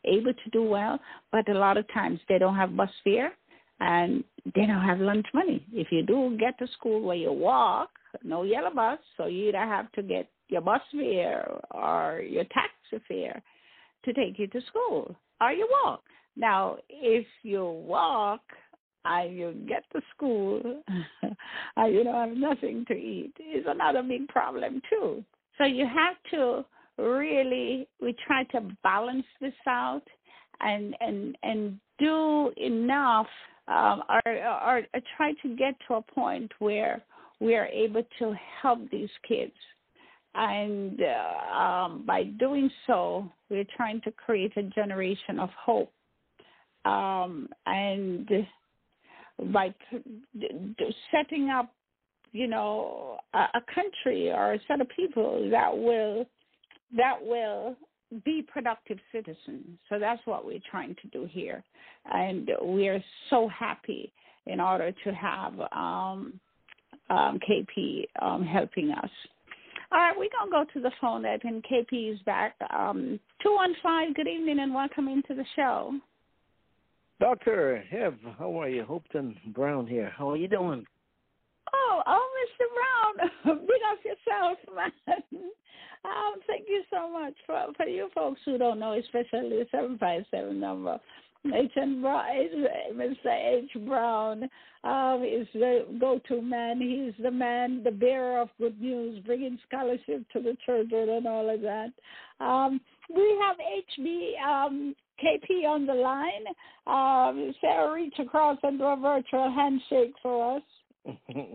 able to do well, but a lot of times they don't have bus fare and they don't have lunch money. If you do get to school where you walk, no yellow bus, so you either have to get your bus fare or your taxi fare to take you to school, or you walk. Now, if you walk and you get to school and you don't have nothing to eat, it's another big problem too. So you have to really, we try to balance this out and and, and do enough um, or, or, or try to get to a point where we are able to help these kids. And uh, um, by doing so, we're trying to create a generation of hope. Um, and by setting up, you know, a, a country or a set of people that will that will be productive citizens. So that's what we're trying to do here. And we are so happy in order to have um, Um, K P um, helping us. All right, we're going to go to the phone net, and K P is back. Um, two one five, good evening and welcome into the show. Doctor Hev, how are you? Hopeton Brown here. How are you doing? Oh, oh, Mister Brown, big up yourself, man. um, thank you so much. For, for you folks who don't know, especially the seven five seven number, Mister H. Brown um, is the go-to man. He's the man, the bearer of good news, bringing scholarship to the children and all of that. Um, we have H B Um, K P on the line. Um, Sarah, reach across and do a virtual handshake for us.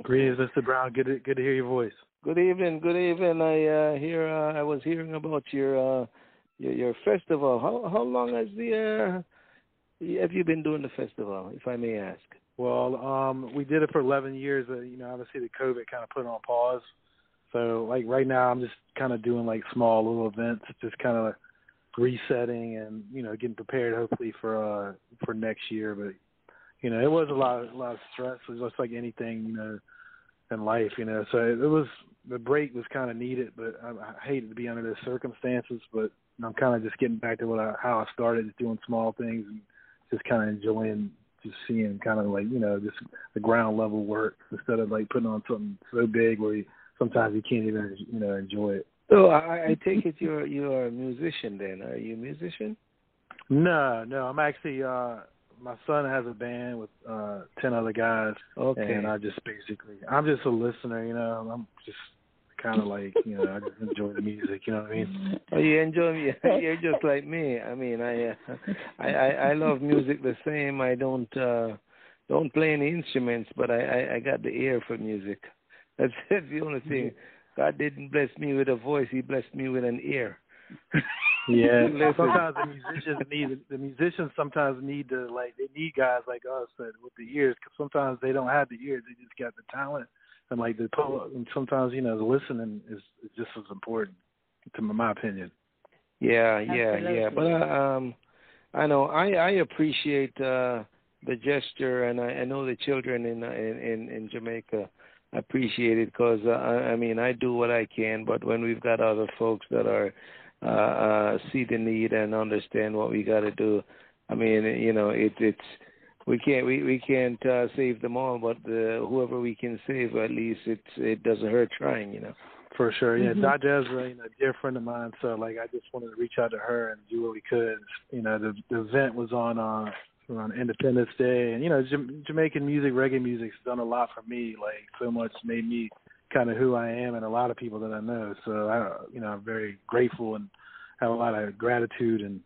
Greetings, Mister Brown. Good to, good to hear your voice. Good evening. Good evening. I uh, hear. Uh, I was hearing about your uh, your, your festival. How how long has the uh Have you been doing the festival, if I may ask? Well, um, we did it for eleven years, but, you know, obviously the COVID kind of put it on pause. So, like, right now I'm just kind of doing, like, small little events, just kind of resetting and, you know, getting prepared, hopefully, for uh, for next year. But, you know, it was a lot of, a lot of stress. It was like anything, you know, in life, you know. So it was – the break was kind of needed, but I, I hated to be under those circumstances. But I'm kind of just getting back to what I, how I started, just doing small things and just kind of enjoying, just seeing kind of like, you know, just the ground level work instead of like putting on something so big where you, sometimes you can't even, you know, enjoy it. So I, I take it you're you're a musician then. Are you a musician? No, no. I'm actually, uh, my son has a band with uh, ten other guys. Okay. And I just basically, I'm just a listener, you know. I'm just kind of like, you know, I just enjoy the music, you know what I mean? Oh, you enjoy me? You're just like me. I mean, I, uh, I, I, I love music the same. I don't, uh, don't play any instruments, but I, I, I got the ear for music. That's, that's the only thing. God didn't bless me with a voice. He blessed me with an ear. Yeah. Sometimes the musicians need the musicians sometimes need to like they need guys like us that, with the ears, because sometimes they don't have the ears. They just got the talent, and like the and sometimes you know the listening is, is just as important, to my opinion. Yeah, yeah, Absolutely. yeah. But uh, um, I know I I appreciate uh, the gesture, and I, I know the children in in in Jamaica appreciate it, because uh, I, I mean I do what I can, but when we've got other folks that are Uh, uh, see the need and understand what we got to do. I mean, you know, it, it's we can't we we can't uh, save them all, but the, whoever we can save, at least it it doesn't hurt trying, you know. For sure, yeah. Mm-hmm. Jaja is really, you know, a dear friend of mine, so like I just wanted to reach out to her and do what we could. You know, the, the event was on uh, on Independence Day, and you know, J- Jamaican music, reggae music's done a lot for me. Like so much made me kind of who I am, and a lot of people that I know. So, I, you know, I'm very grateful and have a lot of gratitude and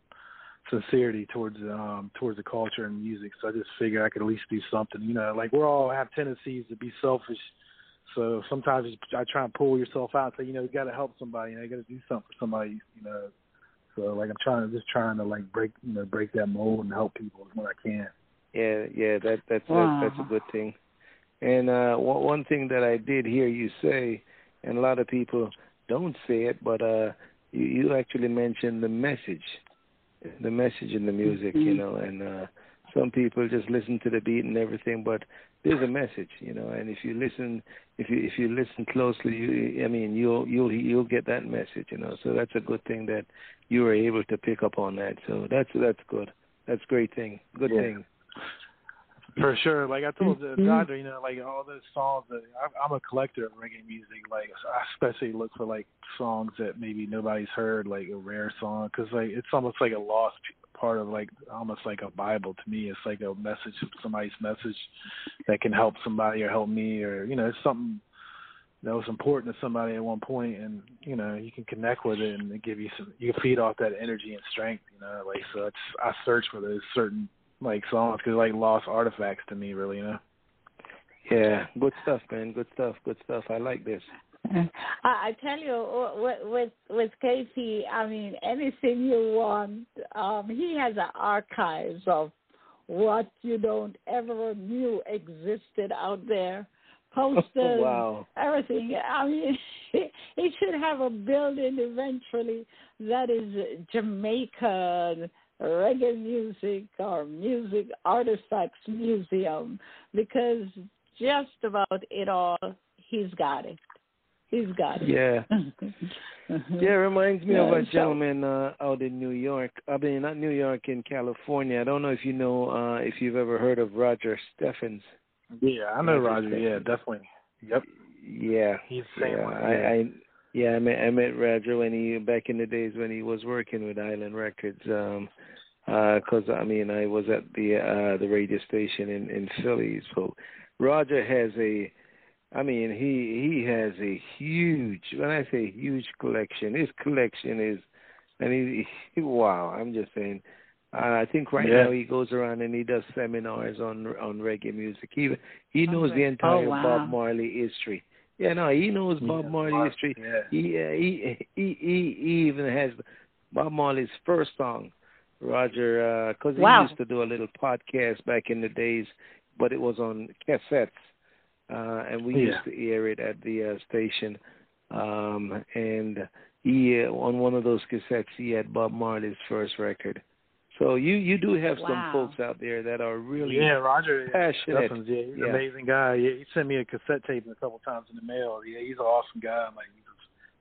sincerity towards um, towards the culture and music. So I just figure I could at least do something. You know, like we all have tendencies to be selfish. So sometimes I try and pull yourself out. So, you know, you got to help somebody. You know, you got to do something for somebody. You know, so like I'm trying to just trying to like break you know break that mold and help people when I can. Yeah, yeah, that that's wow. that's, that's a good thing. And uh, one thing that I did hear you say, and a lot of people don't say it, but uh, you, you actually mentioned the message, the message in the music, mm-hmm. you know. And uh, some people just listen to the beat and everything, but there's a message, you know. And if you listen, if you if you listen closely, you, I mean, you'll you'll you'll get that message, you know. So that's a good thing that you were able to pick up on that. So that's that's good. That's a great thing. Good yeah. thing. For sure, like I told uh, Dodger, you know, like all those songs. That, I, I'm a collector of reggae music. Like I especially look for like songs that maybe nobody's heard, like a rare song, because like it's almost like a lost part of like almost like a Bible to me. It's like a message, somebody's message that can help somebody or help me, or you know, it's something that was important to somebody at one point, and you know, you can connect with it and it give you some. You feed off that energy and strength, you know. Like so, it's, I search for those certain. Like songs, because like lost artifacts to me, really, you know. Yeah, good stuff, man. Good stuff. Good stuff. I like this. I, I tell you, with, with with K P, I mean, anything you want, um, he has an archives of what you don't ever knew existed out there. Posters, oh, wow. everything. I mean, he should have a building eventually that is Jamaican reggae music or music artifacts museum, because just about it all, he's got it. He's got it. Yeah. yeah, it reminds me yeah, of a so, gentleman uh, out in New York. I mean, not New York, in California. I don't know if you know, uh, if you've ever heard of Roger Steffens. Yeah, I know Roger. Roger yeah, definitely. Yep. Yeah. He's the same yeah, one. I, I, yeah, I met, I met Roger when he, back in the days when he was working with Island Records. Um, because uh, I mean I was at the uh, the radio station in, in Philly, so Roger has a, I mean he he has a huge, when I say huge collection, his collection is, and he, he wow, I'm just saying, uh, I think right yeah. now he goes around and he does seminars on on reggae music. He he knows okay. the entire oh, wow. Bob Marley history. Yeah, no, he knows Bob yeah, Marley Bob, history. Yeah. He, uh, he he he he even has Bob Marley's first song. Roger, because uh, wow. he used to do a little podcast back in the days, but it was on cassettes, uh, and we yeah. used to air it at the uh, station. Um, and he, uh, on one of those cassettes, he had Bob Marley's first record. So you, you do have wow. some folks out there that are really yeah, Roger, passionate. Yeah, yeah, he's yeah. an amazing guy. Yeah, he sent me a cassette tape a couple times in the mail. Yeah, he's an awesome guy. Like, he's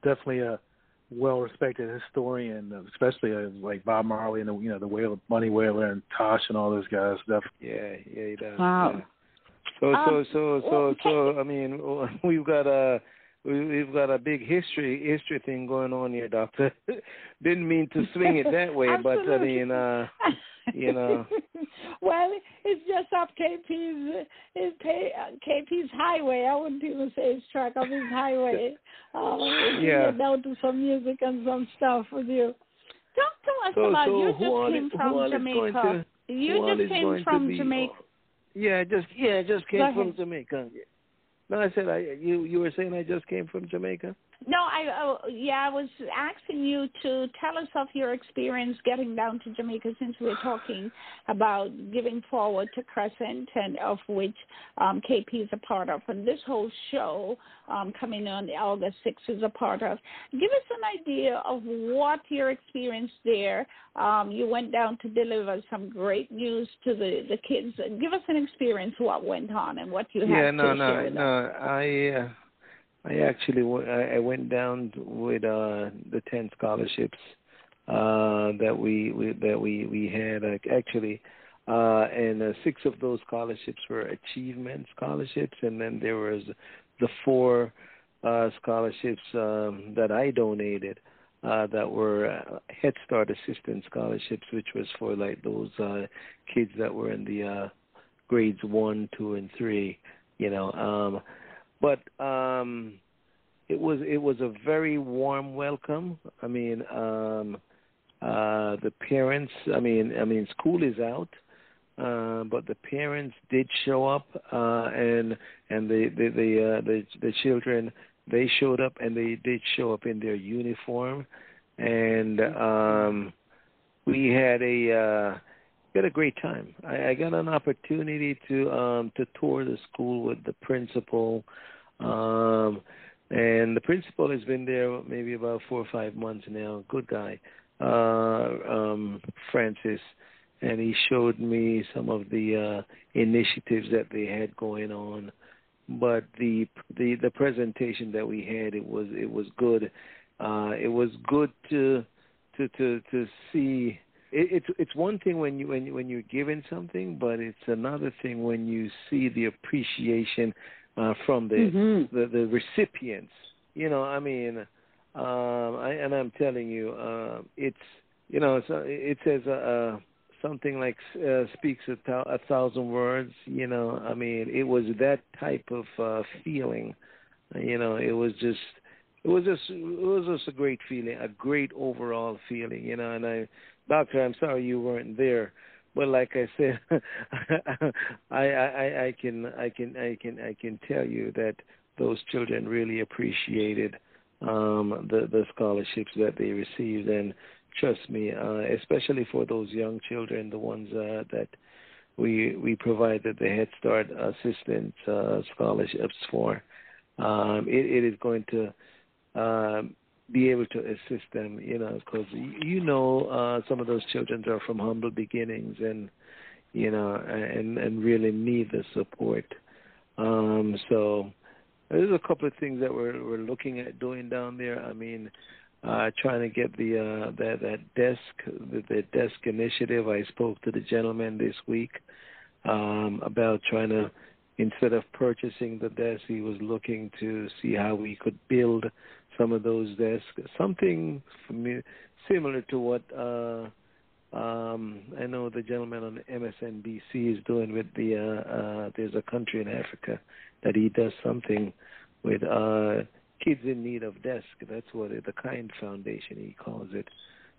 definitely a well-respected historian, especially uh, like Bob Marley and the, you know, the Whaler, Bunny Whaler and Tosh and all those guys. Stuff. Yeah, yeah, he does. Wow. Yeah. So, um, so, so, so, so, I mean, we've got a we've got a big history history thing going on here, Doctor. Didn't mean to swing it that way, but I mean, uh, you know. Well, it's just up K P's his K P's highway. I wouldn't even say his track, up his highway. Um, yeah. Get down to some music and some stuff with you. Talk to us so, about so you just came from Jamaica. To, you just came from Jamaica. Yeah, I just yeah, I just came from Jamaica. No, I said I, you you were saying I just came from Jamaica. No, I uh, yeah, I was asking you to tell us of your experience getting down to Jamaica, since we're talking about giving forward to Crescent, and of which um, K P is a part of, and this whole show um, coming on August sixth is a part of. Give us an idea of what your experience there. Um, you went down to deliver some great news to the, the kids. Give us an experience what went on and what you had yeah, no, to no, share with no, us. I. Uh... I actually w- I went down with uh, the ten scholarships uh, that we, we that we we had uh, actually, uh, and uh, six of those scholarships were achievement scholarships, and then there was the four uh, scholarships um, that I donated uh, that were uh, Head Start assistance scholarships, which was for like those uh, kids that were in the uh, grades one, two, and three, you know. Um, But um, it was it was a very warm welcome. I mean, um, uh, the parents. I mean, I mean, school is out, uh, but the parents did show up, uh, and and the the the, uh, the the children they showed up, and they did show up in their uniform, and um, we had a. Uh, Had a great time. I, I got an opportunity to um, to tour the school with the principal, um, and the principal has been there maybe about four or five months now. Good guy, uh, um, Francis, and he showed me some of the uh, initiatives that they had going on. But the the the presentation that we had, it was it was good. Uh, it was good to to to to see. It's it's one thing when you when you, when you're given something, but it's another thing when you see the appreciation uh, from the, mm-hmm. the the recipients. You know, I mean, um, I, and I'm telling you, uh, it's you know, it's, it says uh, something like uh, speaks a, th- a thousand words. You know, I mean, it was that type of uh, feeling. You know, it was just. It was just, it was just a great feeling, a great overall feeling, you know. And I, Doctor, I'm sorry you weren't there, but like I said, I, I, I can, I can, I can, I can tell you that those children really appreciated um, the the scholarships that they received, and trust me, uh, especially for those young children, the ones uh, that we we provided the Head Start assistance uh, scholarships for, um, it, it is going to. Uh, be able to assist them, you know, because you know uh, some of those children are from humble beginnings, and you know, and and really need the support. Um, so there's a couple of things that we're we're looking at doing down there. I mean, uh, trying to get the uh, that that desk the, the desk initiative. I spoke to the gentleman this week um, about trying to. Instead of purchasing the desk, he was looking to see how we could build some of those desks, something similar to what uh, um, I know the gentleman on M S N B C is doing with the, uh, uh, there's a country in Africa that he does something with uh, kids in need of desks. That's what it, the Kind Foundation, he calls it.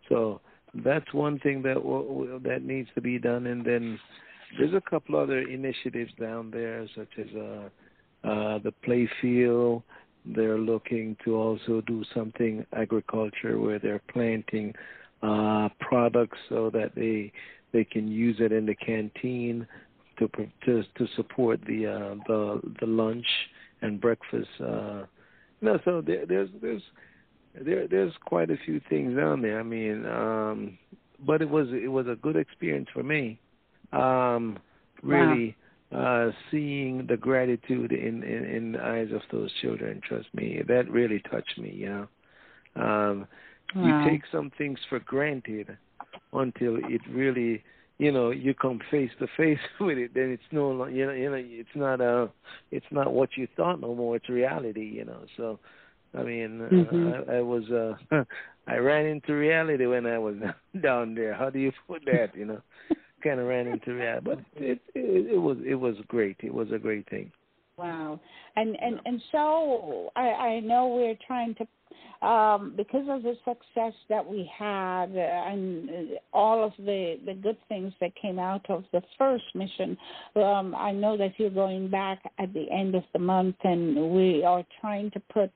So that's one thing that w- that needs to be done, and then there's a couple other initiatives down there, such as uh, uh, the play field. They're looking to also do something agriculture where they're planting uh, products so that they they can use it in the canteen to to, to support the uh, the the lunch and breakfast. Uh, no, so there, there's there's there, there's quite a few things down there. I mean, um, but it was it was a good experience for me. Um, really wow. uh, seeing the gratitude in, in, in the eyes of those children, trust me, that really touched me, you know. Um, wow. You take some things for granted until it really, you know, you come face to face with it, then it's no, you know, you know, it's not a, it's not what you thought no more, it's reality, you know. So, I mean, mm-hmm. uh, I, I was, uh, I ran into reality when I was down there. How do you put that, you know? Kind of ran into that, but it, it it was it was great. It was a great thing. Wow. And and, and so I, I know we're trying to, Um, because of the success that we had and all of the, the good things that came out of the first mission, um, I know that you're going back at the end of the month, and we are trying to put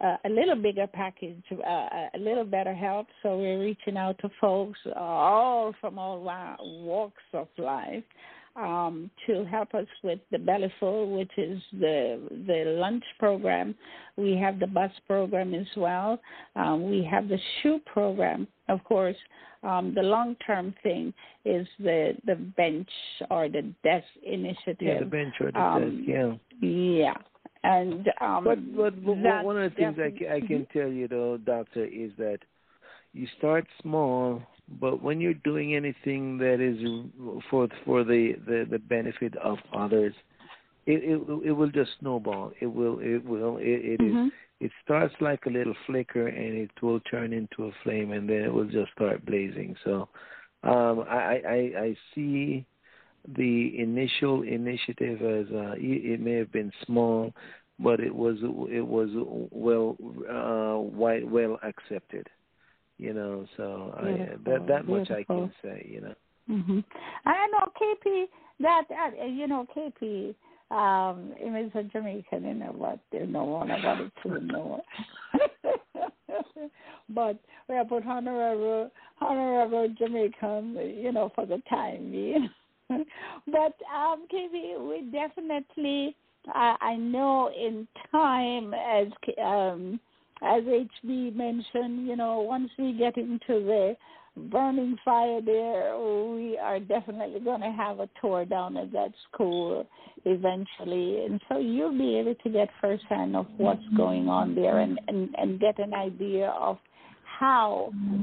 uh, a little bigger package, uh, a little better help. So we're reaching out to folks all from all walks of life. Um, to help us with the Bellyful, which is the the lunch program. We have the bus program as well. Um, we have the shoe program, of course. Um, the long-term thing is the, the bench or the desk initiative. Yeah, the bench or the um, desk, yeah. Yeah. And, um, but but, but one of the things I can, I can tell you, though, Doctor, is that you start small. But when you're doing anything that is for for the, the, the benefit of others, it, it it will just snowball. It will it will it it, mm-hmm. is, it starts like a little flicker, and it will turn into a flame, and then it will just start blazing. So, um, I, I I see the initial initiative as uh, it may have been small, but it was it was well uh, wide, well accepted. You know, so I, that that much beautiful. I can say, you know. Mm-hmm. I know, K P, that, uh, you know, K P, um, is a Jamaican, you know, but there's no one about it to know. But we have put honorable, honorable Jamaican, you know, for the time being. But, um, K P, we definitely, uh, I know in time as... Um, As H B mentioned, you know, once we get into the burning fire there, we are definitely going to have a tour down at that school eventually. And so you'll be able to get firsthand of what's going on there and, and, and get an idea of how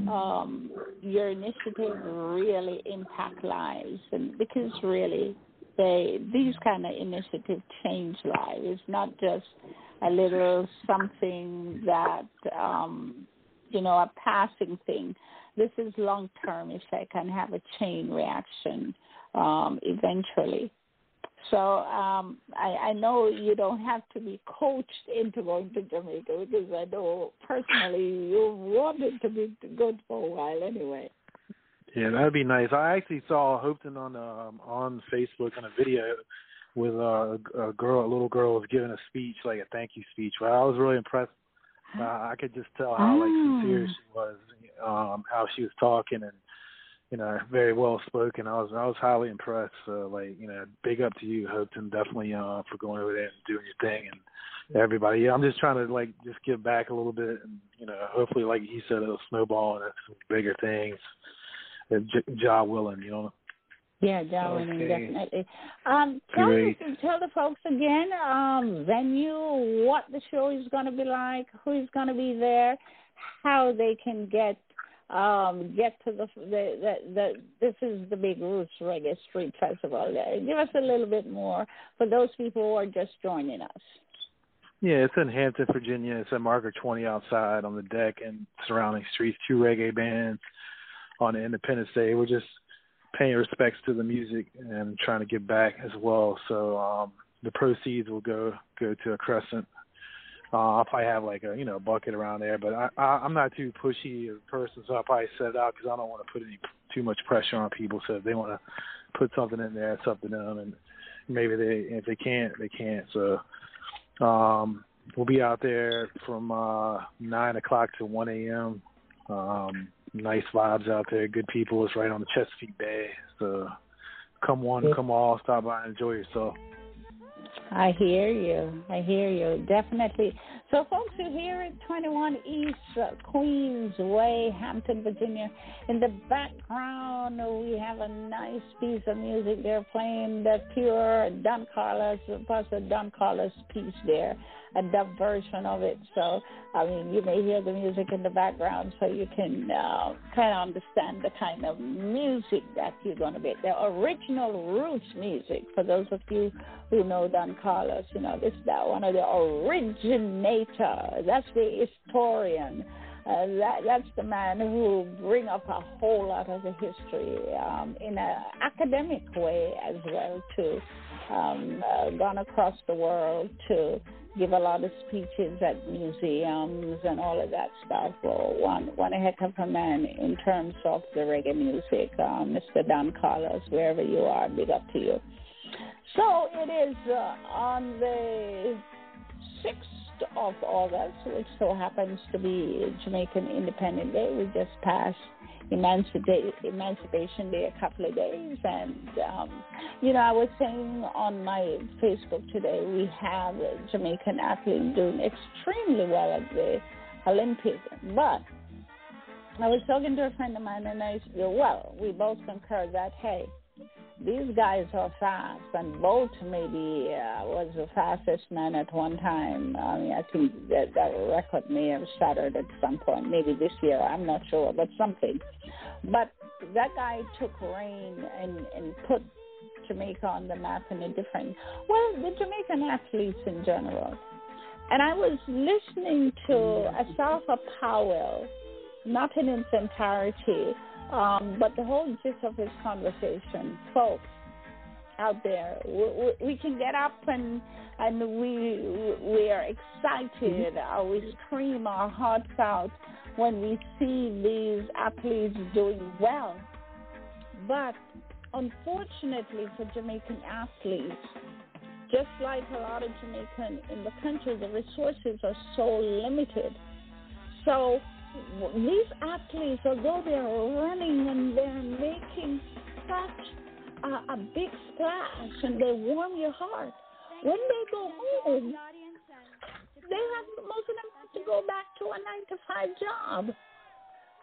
um, your initiative really impact lives. And because really, they these kind of initiatives change lives. It's not just a little something that, um, you know, a passing thing. This is long-term effect and have a chain reaction um, eventually. So um, I, I know you don't have to be coached into going to Jamaica, because I know personally you wanted to be good for a while anyway. Yeah, that'd be nice. I actually saw Hopeton on um, on Facebook on a video with a, a girl, a little girl was giving a speech, like a thank you speech. Well, I was really impressed. Uh, I could just tell how like sincere she was, um, how she was talking, and you know, very well spoken. I was I was highly impressed. So, like, you know, big up to you, Hopeton, definitely uh, for going over there and doing your thing, and everybody. Yeah, I'm just trying to like just give back a little bit, and you know, hopefully, like he said, it'll snowball and some bigger things. Ja willing, you know. Yeah, Ja okay. willing, definitely. Um, tell, us, tell the folks again, um, venue, what the show is going to be like, who's going to be there, how they can get um, get to the the, the the this is the Big Roots Reggae Street Festival. Give us a little bit more for those people who are just joining us. Yeah, it's in Hampton, Virginia. It's at Marker Twenty outside on the deck and surrounding streets. Two reggae bands. On Independence Day, we're just paying respects to the music and trying to give back as well. So um, the proceeds will go go to a Crescent. Uh, I'll probably have like a you know bucket around there, but I, I, I'm not too pushy of a person, so I'll probably set it out because I don't want to put any too much pressure on people. So if they want to put something in there, it's up to them, and maybe they if they can't, they can't. So um, we'll be out there from uh, nine o'clock to one a m. Um, Nice vibes out there, good people. It's right on the Chesapeake Bay. So come on, come all, stop by and enjoy yourself. I hear you. I hear you. Definitely. So folks, you're here at twenty-one East Queens Way, Hampton, Virginia. In the background, we have a nice piece of music. They're playing the pure Don Carlos, Pastor Don Carlos piece there. A dub version of it, so I mean, you may hear the music in the background, so you can uh, kind of understand the kind of music that you're going to be. The original Roots music, for those of you who know Don Carlos, you know this is one of the originator. That's the historian. Uh, that, that's the man who bring up a whole lot of the history um, in an academic way as well too. um, uh, gone across the world to give a lot of speeches at museums and all of that stuff. Well, one, one heck of a man in terms of the reggae music, uh, Mister Don Carlos, wherever you are, big up to you. So it is uh, on the sixth of August, which so happens to be Jamaican Independence Day. We just passed Emancipation Day a couple of days, and um, you know, I was saying on my Facebook today, we have a Jamaican athlete doing extremely well at the Olympics, but I was talking to a friend of mine, and I said, well, we both concur that, hey, these guys are fast, and Bolt maybe uh, was the fastest man at one time. I mean, I think that, that record may have shattered at some point, maybe this year, I'm not sure, but something. But that guy took reign and, and put Jamaica on the map in a different, well, the Jamaican athletes in general. And I was listening to Asafa Powell, not in its entirety, Um, but the whole gist of this conversation, folks out there, we, we can get up and and we we are excited, or we scream our hearts out when we see these athletes doing well. But unfortunately for Jamaican athletes, just like a lot of Jamaicans in the country, the resources are so limited. So these athletes, although they're running and they're making such a, a big splash and they warm your heart, when they go home, they have, most of them have to go back to a nine to five job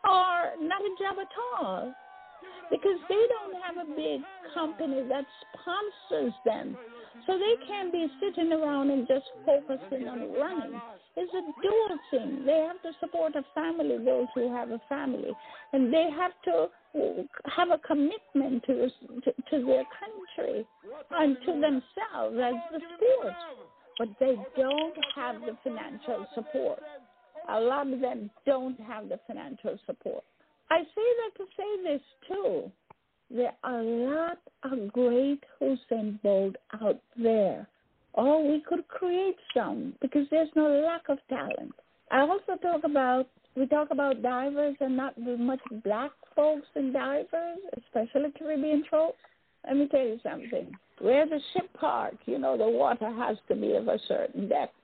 or not a job at all, because they don't have a big company that sponsors them. So they can't be sitting around and just focusing on running. It's a dual thing. They have to support a family, those who have a family. And they have to have a commitment to, to, to their country and to themselves as the sport. But they don't have the financial support. A lot of them don't have the financial support. I say that to say this, too. There are a lot of great Usain Bolt out there, or we could create some, because there's no lack of talent. I also talk about, we talk about divers and not much black folks in divers, especially Caribbean folks. Let me tell you something. Where the ship park, you know, the water has to be of a certain depth.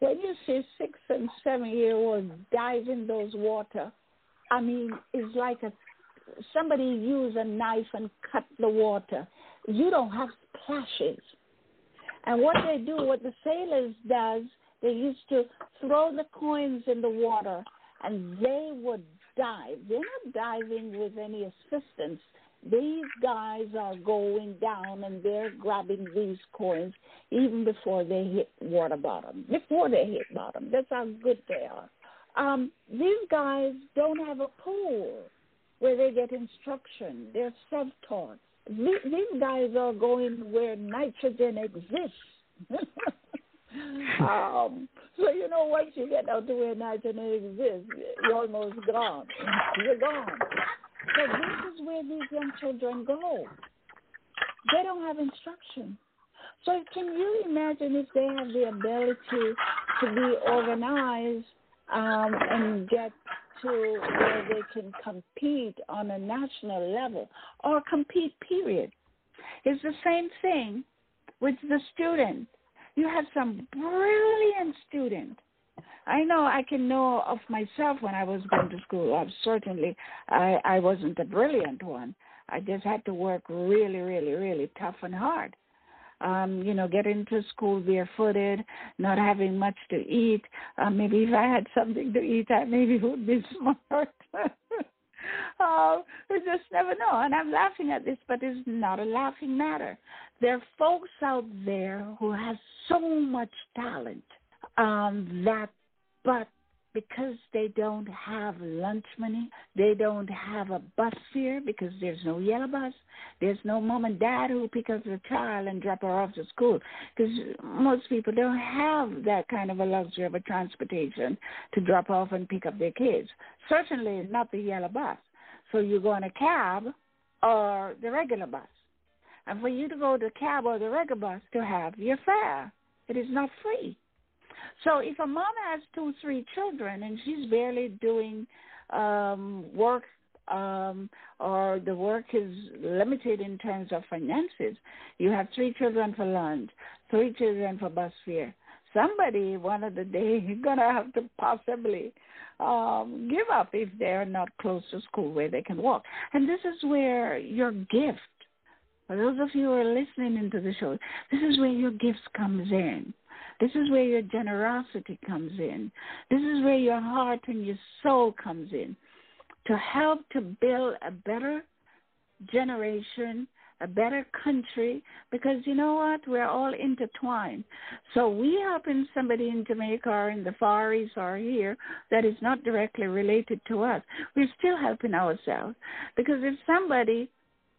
When you see six- and seven-year-olds diving those water, I mean, it's like a somebody use a knife and cut the water. You don't have splashes. And what they do, what the sailors does, they used to throw the coins in the water, and they would dive. They're not diving with any assistance. These guys are going down, and they're grabbing these coins even before they hit water bottom, before they hit bottom. That's how good they are. Um, these guys don't have a pool where they get instruction. They're self-taught. These guys are going where nitrogen exists. um, so you know, once you get out to where nitrogen exists, you're almost gone. You're gone. So this is where these young children go. They don't have instruction. So can you imagine if they have the ability to be organized um, and get to where they can compete on a national level or compete, period? It's the same thing with the student. You have some brilliant student. I know I can know of myself when I was going to school. I certainly, I, I wasn't a brilliant one. I just had to work really, really, really tough and hard. Um, you know, get into school barefooted, not having much to eat. Uh, maybe if I had something to eat, I maybe would be smart. uh, we just never know. And I'm laughing at this, but it's not a laughing matter. There are folks out there who have so much talent um, that, but because they don't have lunch money, they don't have a bus fare because there's no yellow bus, there's no mom and dad who pick up the child and drop her off to school, because most people don't have that kind of a luxury of a transportation to drop off and pick up their kids. Certainly not the yellow bus. So you go on a cab or the regular bus. and for you to go to the cab or the regular bus to have your fare. It is not free. So if a mom has two, three children and she's barely doing um, work um, or the work is limited in terms of finances, you have three children for lunch, three children for bus fare. Somebody one of the day is going to have to possibly um, give up if they're not close to school where they can walk. And this is where your gift, for those of you who are listening into the show, this is where your gifts comes in. This is where your generosity comes in. This is where your heart and your soul comes in to help to build a better generation, a better country, because you know what? We're all intertwined. So we helping somebody in Jamaica or in the Far East or here that is not directly related to us. We're still helping ourselves, because if somebody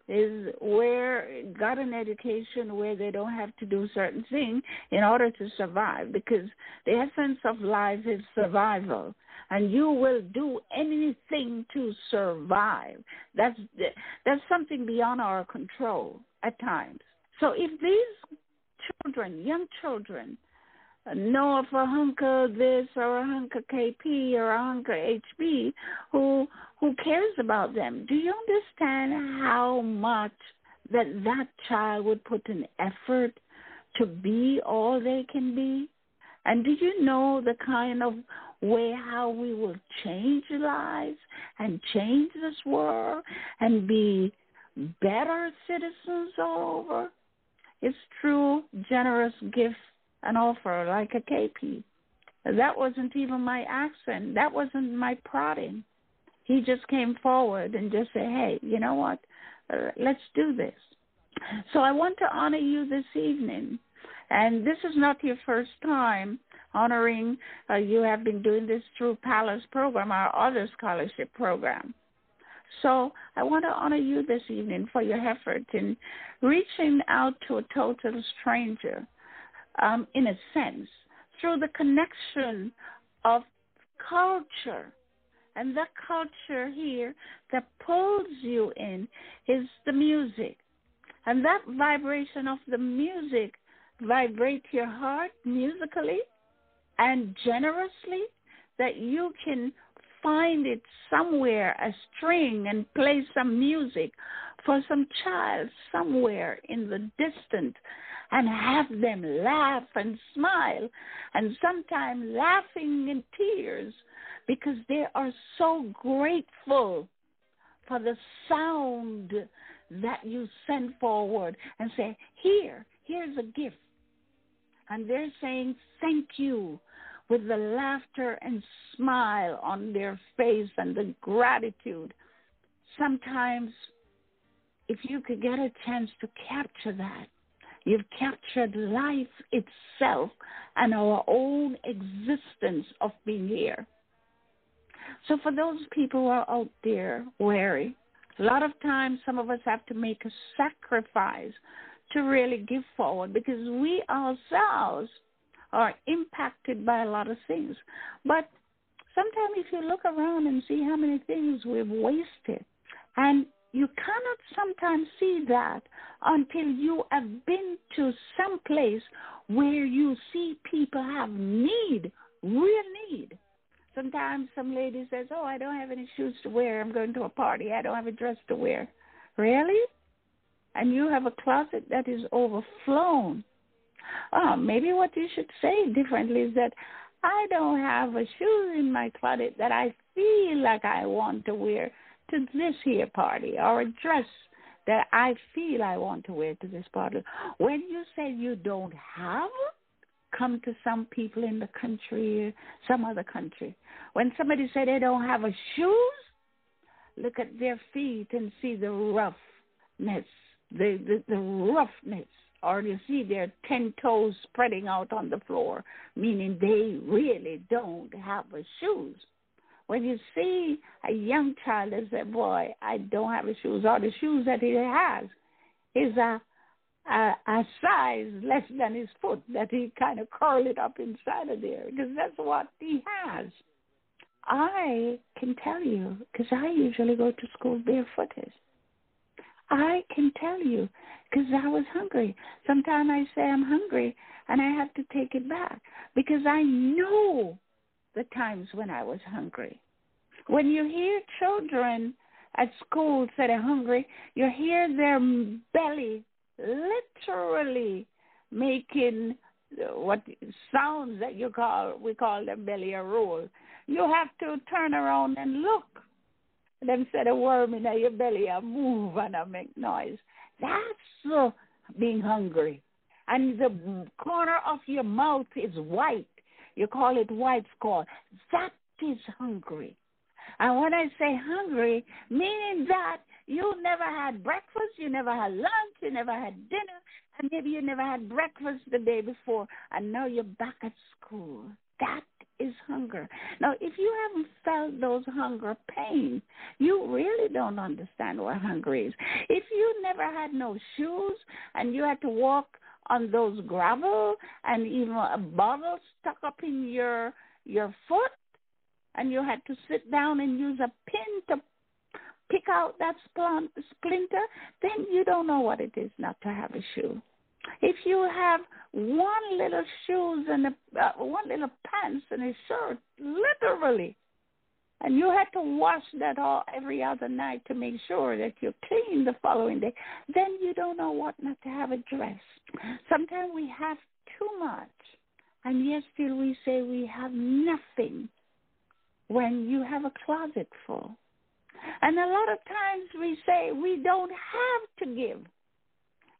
is where got an education where they don't have to do certain things in order to survive, because the essence of life is survival, and you will do anything to survive. That's that's something beyond our control at times. So if these children, young children, know of a hunker this or a hunker K P or a hunker H B who who cares about them, do you understand how much that that child would put an effort to be all they can be? And do you know the kind of way how we will change lives and change this world and be better citizens all over? It's true generous gift an offer like a K P. That wasn't even my accent. That wasn't my prodding. He just came forward and just said, hey, you know what? Uh, let's do this. So I want to honor you this evening. And this is not your first time honoring. Uh, you have been doing this through Palace program, our other scholarship program. So I want to honor you this evening for your effort in reaching out to a total stranger. Um, in a sense, through the connection of culture. And that culture here that pulls you in is the music. And that vibration of the music vibrates your heart musically and generously, that you can find it somewhere, a string, and play some music for some child somewhere in the distant, and have them laugh and smile, and sometimes laughing in tears, because they are so grateful for the sound that you send forward and say, here, here's a gift. And they're saying thank you with the laughter and smile on their face and the gratitude. Sometimes, if you could get a chance to capture that, you've captured life itself and our own existence of being here. So for those people who are out there wary, a lot of times some of us have to make a sacrifice to really give forward, because we ourselves are impacted by a lot of things. But sometimes if you look around and see how many things we've wasted, and you cannot sometimes see that until you have been to some place where you see people have need, real need. Sometimes some lady says, oh, I don't have any shoes to wear. I'm going to a party. I don't have a dress to wear. Really? And you have a closet that is overflown. Oh, maybe what you should say differently is that I don't have a shoe in my closet that I feel like I want to wear to this here party, or a dress that I feel I want to wear to this party. When you say you don't have, come to some people in the country, some other country. When somebody say they don't have a shoes, look at their feet and see the roughness, the, the, the roughness, or you see their ten toes spreading out on the floor, meaning they really don't have a shoes. When you see a young child and say, boy, I don't have his shoes, or the shoes that he has is a, a, a size less than his foot, that he kind of curled it up inside of there, because that's what he has. I can tell you, because I usually go to school barefooted, I can tell you, because I was hungry. Sometimes I say I'm hungry, and I have to take it back because I know the times when I was hungry. When you hear children at school say they're hungry, you hear their belly literally making what sounds that you call, we call them belly a roll. You have to turn around and look. Them say the worm in your belly a move and a make noise. That's uh, being hungry. And the corner of your mouth is white. You call it white score. That is hungry. And when I say hungry, meaning that you never had breakfast, you never had lunch, you never had dinner, and maybe you never had breakfast the day before, and now you're back at school. That is hunger. Now, if you haven't felt those hunger pain, you really don't understand what hunger is. If you never had no shoes and you had to walk on those gravel and even a bottle stuck up in your your foot, and you had to sit down and use a pin to pick out that splinter, then you don't know what it is not to have a shoe. If you have one little shoes and a, uh, one little pants and a shirt, literally, and you had to wash that all every other night to make sure that you're clean the following day, then you don't know what not to have a dress. Sometimes we have too much, and yet still we say we have nothing when you have a closet full. And a lot of times we say we don't have to give.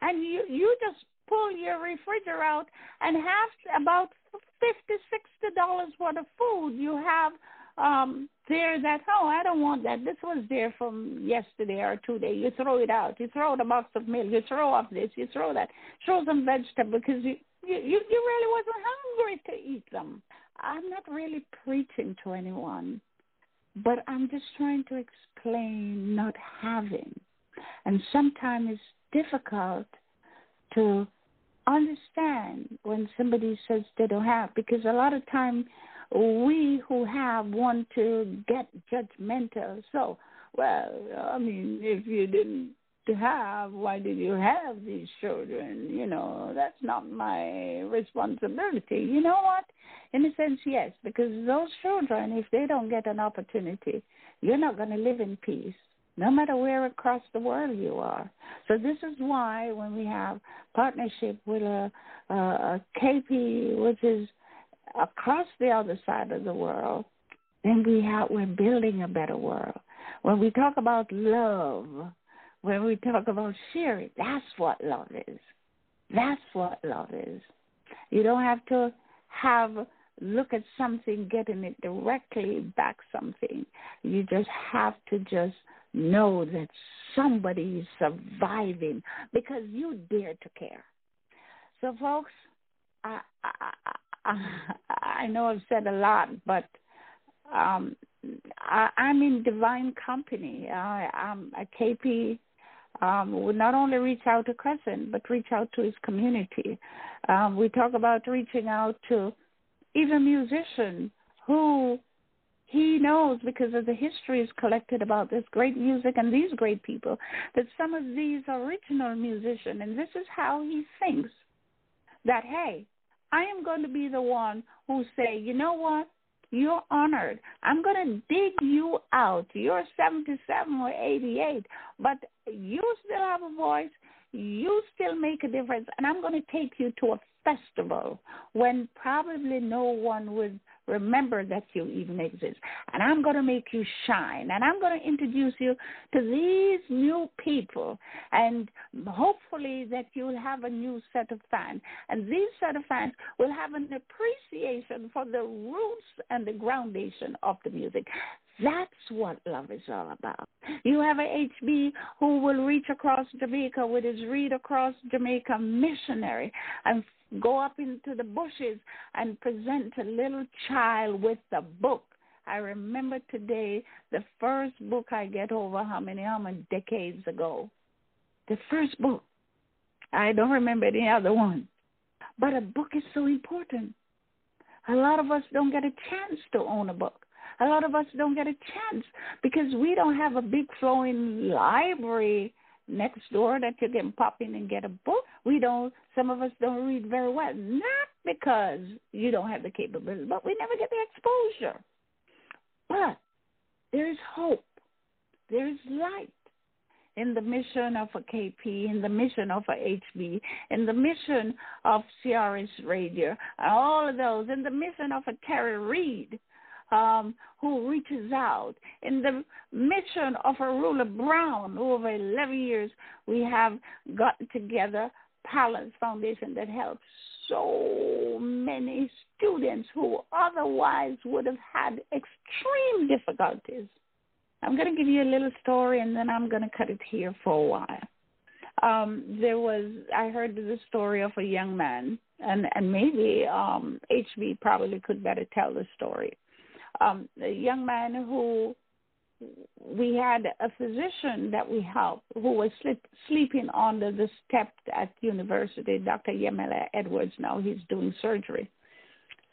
And you, you just pull your refrigerator out and have about fifty dollars, sixty dollars worth of food you have um, there that, oh, I don't want that. This was there from yesterday or today. You throw it out. You throw the box of milk. You throw off this. You throw that. Throw some vegetables because you, you, you, you really wasn't hungry to eat them. I'm not really preaching to anyone, but I'm just trying to explain not having. And sometimes it's difficult to understand when somebody says they don't have, because a lot of times we who have want to get judgmental. So, well, I mean, if you didn't have, why did you have these children? You know, that's not my responsibility. You know what? In a sense, yes, because those children, if they don't get an opportunity, you're not going to live in peace, no matter where across the world you are. So this is why when we have partnership with a, a, a K P, which is across the other side of the world, then we have, we're building a better world. When we talk about love, when we talk about sharing, that's what love is. That's what love is. You don't have to have look at something, getting it directly back something. You just have to just know that somebody is surviving because you dare to care. So, folks, I I, I, I know I've said a lot, but um, I, I'm in divine company. I, I'm a K P. Um, we not only reach out to Crescent, but reach out to his community. Um, we talk about reaching out to even musicians who he knows because of the history is collected about this great music and these great people, that some of these original musicians, and this is how he thinks, that, hey, I am going to be the one who say, you know what? You're honored. I'm going to dig you out. You're seventy-seven or eighty-eight, but you still have a voice. You still make a difference, and I'm going to take you to a festival when probably no one would remember that you even exist. And I'm going to make you shine, and I'm going to introduce you to these new people, and hopefully that you'll have a new set of fans. And these set of fans will have an appreciation for the roots and the groundation of the music. That's what love is all about. You have a H B who will reach across Jamaica with his Read Across Jamaica missionary and go up into the bushes and present a little child with a book. I remember today the first book I get over how many, how many decades ago. The first book. I don't remember any other one. But a book is so important. A lot of us don't get a chance to own a book. A lot of us don't get a chance because we don't have a big flowing library next door that you can pop in and get a book. We don't, some of us don't read very well, not because you don't have the capability, but we never get the exposure. But there's hope. There's light in the mission of a K P, in the mission of a H B, in the mission of C R S Radio, all of those, in the mission of a Carrie Reid, um, who reaches out, in the mission of Arula Brown, who over eleven years we have gotten together, Palace Foundation, that helps so many students who otherwise would have had extreme difficulties. I'm going to give you a little story, and then I'm going to cut it here for a while. Um, there was, I heard the story of a young man, and, and maybe um, H B probably could better tell the story. Um, a young man who, we had a physician that we helped who was sleep, sleeping under the step at university, Doctor Yamile Edwards, now he's doing surgery.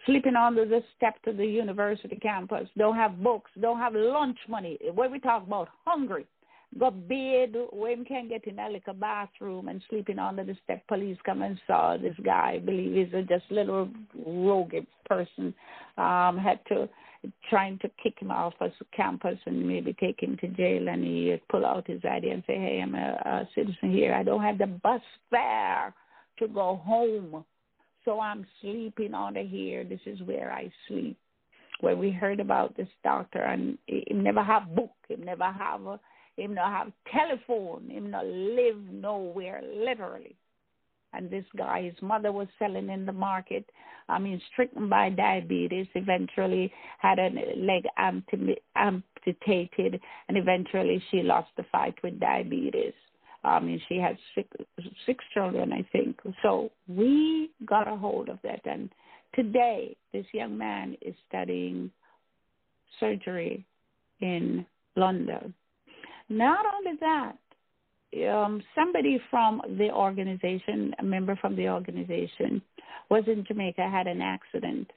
Sleeping under the step to the university campus, don't have books, don't have lunch money. What we talk about, hungry. Got bed, women can't get in a like a bathroom and sleeping under the step. Police come and saw this guy, I believe he's a just little rogue person, um, had to, trying to kick him off of campus and maybe take him to jail, and he pull out his I D and say, hey, I'm a, a citizen here. I don't have the bus fare to go home. So I'm sleeping under here. This is where I sleep. When we heard about this doctor, and him never have book, him never have, a, him not have telephone, him not live nowhere, literally. And this guy, his mother was selling in the market. I mean, stricken by diabetes, eventually had a leg amputated, and eventually she lost the fight with diabetes. I mean, she had six, six children, I think. So we got a hold of that. And today, this young man is studying surgery in London. Not only that, um, somebody from the organization, a member from the organization, was in Jamaica, had an accident.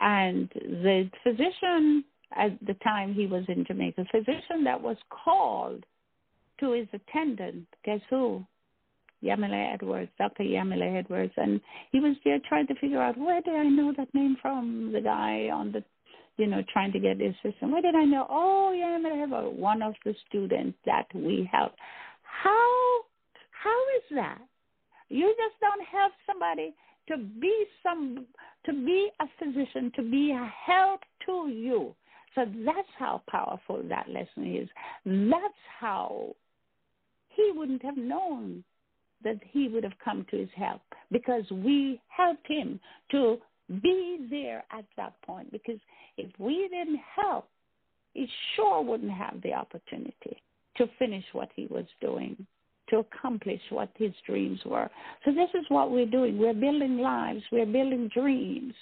And the physician, at the time he was in Jamaica, physician that was called to his attendant, guess who? Yamile Edwards, Doctor Yamile Edwards. And he was there trying to figure out, where did I know that name from? The guy on the, you know, trying to get the assistant. Where did I know? Oh, Yamile Edwards, one of the students that we helped. How, how is that? You just don't help somebody to be some, to be a physician, to be a help to you. So that's how powerful that lesson is. That's how he wouldn't have known that he would have come to his help, because we helped him to be there at that point, because if we didn't help, he sure wouldn't have the opportunity to finish what he was doing, to accomplish what his dreams were. So this is what we're doing. We're building lives. We're building dreams.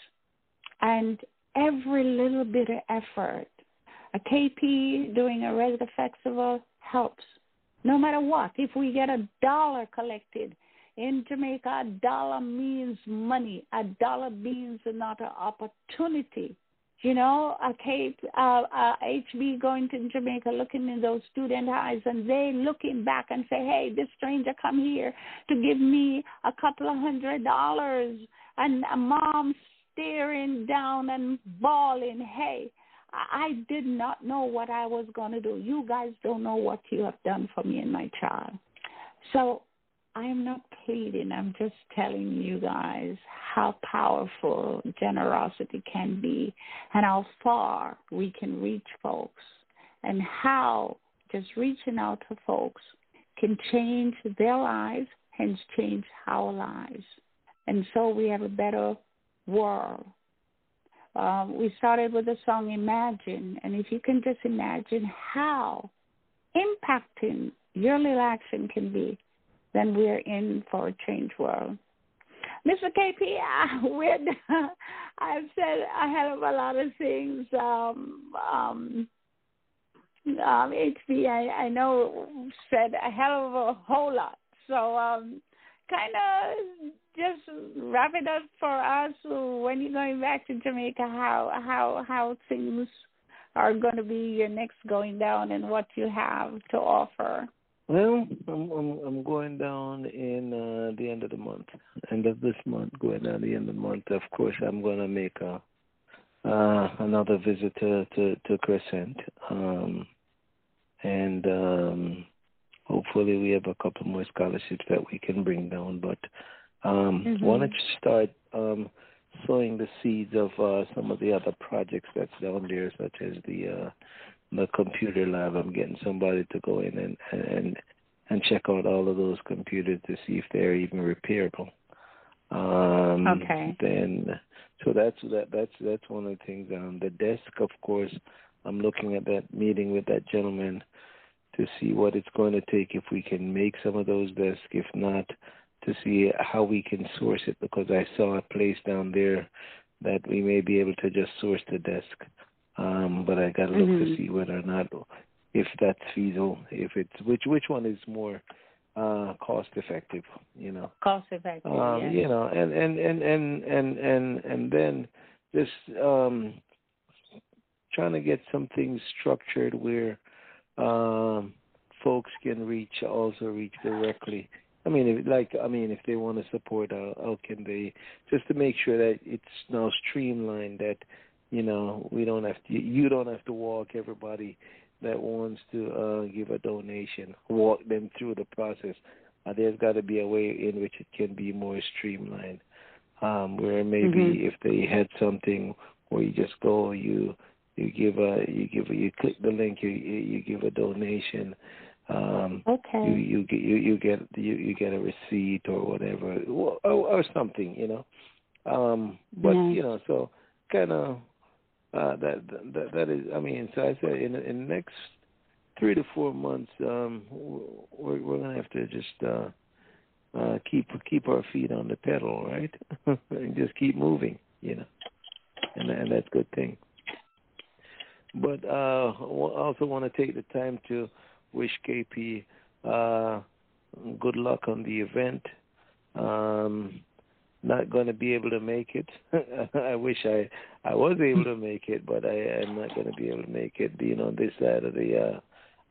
And every little bit of effort, a K P doing a reggae festival helps. No matter what, if we get a dollar collected in Jamaica, a dollar means money. A dollar means another opportunity. You know, a K P, uh, uh, H B going to Jamaica, looking in those student eyes, and they looking back and say, hey, this stranger come here to give me a couple of hundred dollars, and a mom's staring down and bawling, hey, I did not know what I was going to do. You guys don't know what you have done for me and my child. So I'm not pleading. I'm just telling you guys how powerful generosity can be and how far we can reach folks, and how just reaching out to folks can change their lives, hence change our lives. And so we have a better world. Uh, we started with the song Imagine, and if you can just imagine how impacting your little action can be, then we're in for a change world. Mister K P, I, we're, I've said a hell of a lot of things. Um, um, um, H B, I, I know, said a hell of a whole lot. So, um, kind of just wrap it up for us. When you're going back to Jamaica, how how how things are going to be, your next going down, and what you have to offer Well, I'm I'm, I'm going down in uh, the end of the month, end of this month, going down the end of the month. Of course, I'm going to make a, uh, another visit to, to, to Crescent. Um, and um, hopefully we have a couple more scholarships that we can bring down. But I um, mm-hmm. want to start um, sowing the seeds of uh, some of the other projects that's down there, such as the... Uh, the computer lab. I'm getting somebody to go in and, and and check out all of those computers to see if they're even repairable. Um, okay. Then, so that's that that's that's one of the things. Um, the desk, of course, I'm looking at that meeting with that gentleman to see what it's going to take if we can make some of those desks. If not, to see how we can source it, because I saw a place down there that we may be able to just source the desk. Um, but I gotta look mm-hmm. to see whether or not if that's feasible, if it's which which one is more uh, cost effective, you know. Cost effective, um, yeah. You know, and and, and, and, and, and, and then just um, trying to get something structured where um, folks can reach also reach directly. I mean, if, like I mean, if they want to support, uh, how can they? Just to make sure that it's now streamlined that. You know, we don't have to. You don't have to walk everybody that wants to uh, give a donation. Walk them through the process. Uh, there's got to be a way in which it can be more streamlined, um, where maybe mm-hmm. if they had something where you just go, you you give a you give a, you click the link, you you give a donation. Um, okay. You you get you, you get you, you get a receipt or whatever or, or something, you know. Um, but nice. You know, so kind of. Uh, that, that that is, I mean, so I said in, in the next three to four months, um, we're, we're going to have to just uh, uh, keep keep our feet on the pedal, right? And just keep moving, you know, and, and that's a good thing. But uh, I also want to take the time to wish K P uh, good luck on the event. Um Not going to be able to make it. I wish I, I was able to make it, but I am not going to be able to make it being on this side of the uh,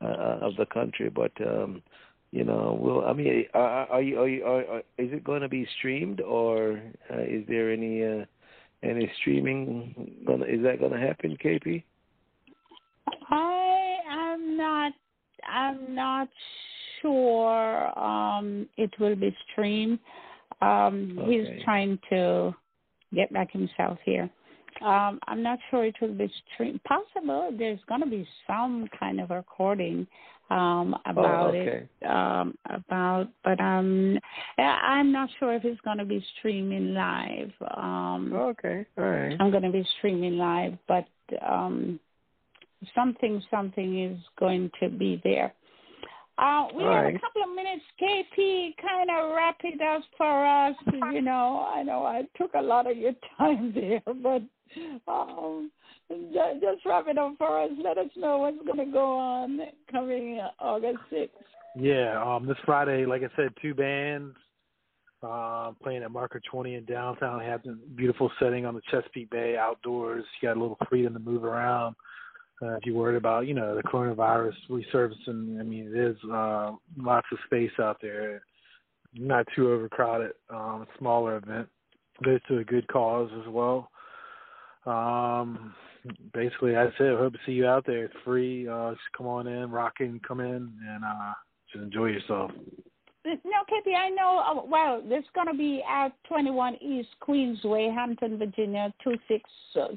uh, of the country. But um, you know, we'll. I mean, are, are you? Are you? Are, are, is it going to be streamed, or uh, is there any uh, any streaming? Gonna, is that going to happen, K P? I am not. I'm not sure. Um, it will be streamed. Um, okay. He's trying to get back himself here. Um, I'm not sure it will be stream- possible. There's going to be some kind of recording um, about oh, okay. it. Um, about, but um, I'm not sure if it's going to be streaming live. Um, okay, all right. I'm going to be streaming live, but um, something, something is going to be there. Uh, we all have right. a couple of minutes, K P, kind of wrap it up for us. You know, I know I took a lot of your time there, but um, just, just wrap it up for us. Let us know what's going to go on coming August sixth. Yeah, um, this Friday, like I said, two bands uh, playing at Marker Twenty in downtown Hampton. Beautiful setting on the Chesapeake Bay, outdoors. You got a little freedom to move around. Uh, if you're worried about, you know, the coronavirus resurfacing, I mean, there's uh, lots of space out there. Not too overcrowded. Um, smaller event. Goes to a good cause as well. Um, basically, that's it. Hope to see you out there. It's free. Uh, just come on in, rock in, come in, and uh, just enjoy yourself. No, K P, I know, uh, well, it's going to be at twenty-one East Queensway, Hampton, Virginia, two six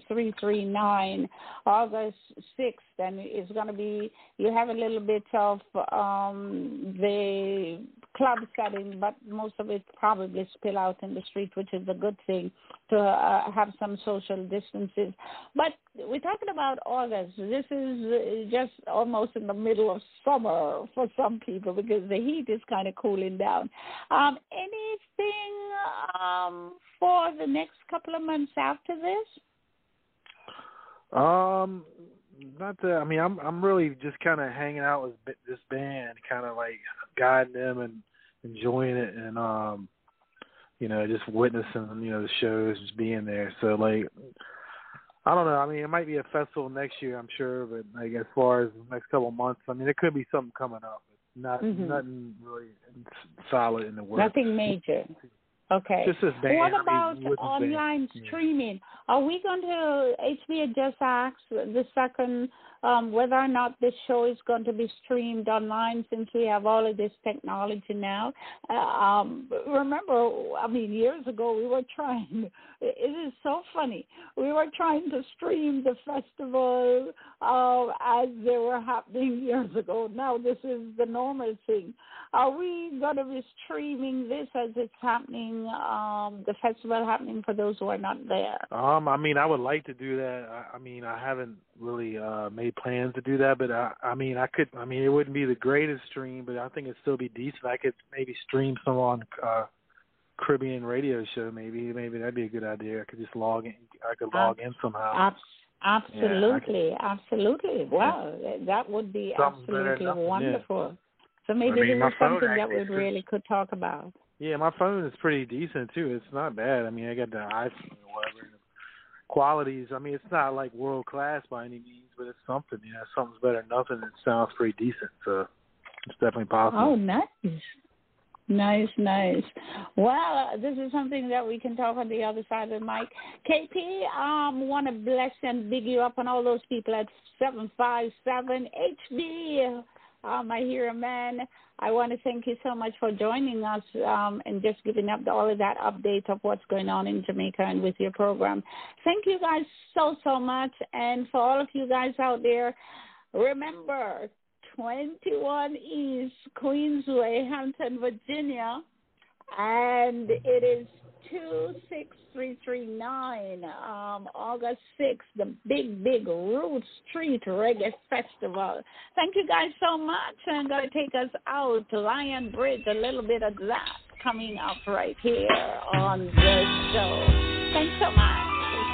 three three nine, August sixth. And it's going to be, you have a little bit of um, the club setting, but most of it probably spill out in the street, which is a good thing to uh, have some social distances. But we're talking about August. This is just almost in the middle of summer for some people because the heat is kind of cool down. Um, anything um, for the next couple of months after this? Um, not that. I mean, I'm I'm really just kind of hanging out with this band, kind of like guiding them and enjoying it, and um, you know, just witnessing, you know, the shows, just being there. So like, I don't know. I mean, it might be a festival next year, I'm sure, but like as far as the next couple of months, I mean, there could be something coming up. Not mm-hmm. nothing really solid in the world. Nothing major. Okay. This is bad. What about I mean, online bad. streaming? Are we going to, H B A just asked the second, um, whether or not this show is going to be streamed online since we have all of this technology now. Uh, um, remember, I mean, years ago we were trying, it is so funny, we were trying to stream the festival uh, as they were happening years ago. Now this is the normal thing. Are we going to be streaming this as it's happening? Um, the festival happening for those who are not there? Um, I mean, I would like to do that. I, I mean, I haven't really uh, made plans to do that, but I, I mean, I could. I mean, it wouldn't be the greatest stream, but I think it'd still be decent. I could maybe stream some on uh, Caribbean Radio Show. Maybe, maybe that'd be a good idea. I could just log in. I could log um, in somehow. Abs- absolutely, yeah, could, absolutely. Wow, yeah. That would be something absolutely wonderful. Yeah. So maybe I mean, this is something that we really could talk about. Yeah, my phone is pretty decent, too. It's not bad. I mean, I got the iPhone or whatever. The qualities, I mean, it's not like world-class by any means, but it's something. You know, something's better than nothing. It sounds pretty decent, so it's definitely possible. Oh, nice. Nice, nice. Well, this is something that we can talk on the other side of the mic. K P, um, want to bless and big you up on all those people at seven five seven H D. Um, I hear a man. I want to thank you so much for joining us um, and just giving up the, all of that update of what's going on in Jamaica and with your program. Thank you guys so, so much. And for all of you guys out there, remember, twenty-one East Queensway, Hampton, Virginia, and it is two six three three nine, um, August sixth, the Big, Big Roots Street Reggae Festival. Thank you guys so much. I'm going to take us out to Lion Bridge, a little bit of that coming up right here on this show. Thanks so much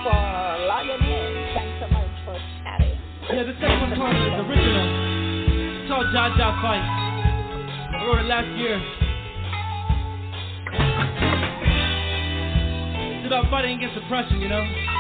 for logging in. Thanks so much for chatting. Yeah, the second part is original. It's called Jaja Flight. I wrote it last year. It's about fighting against oppression, you know?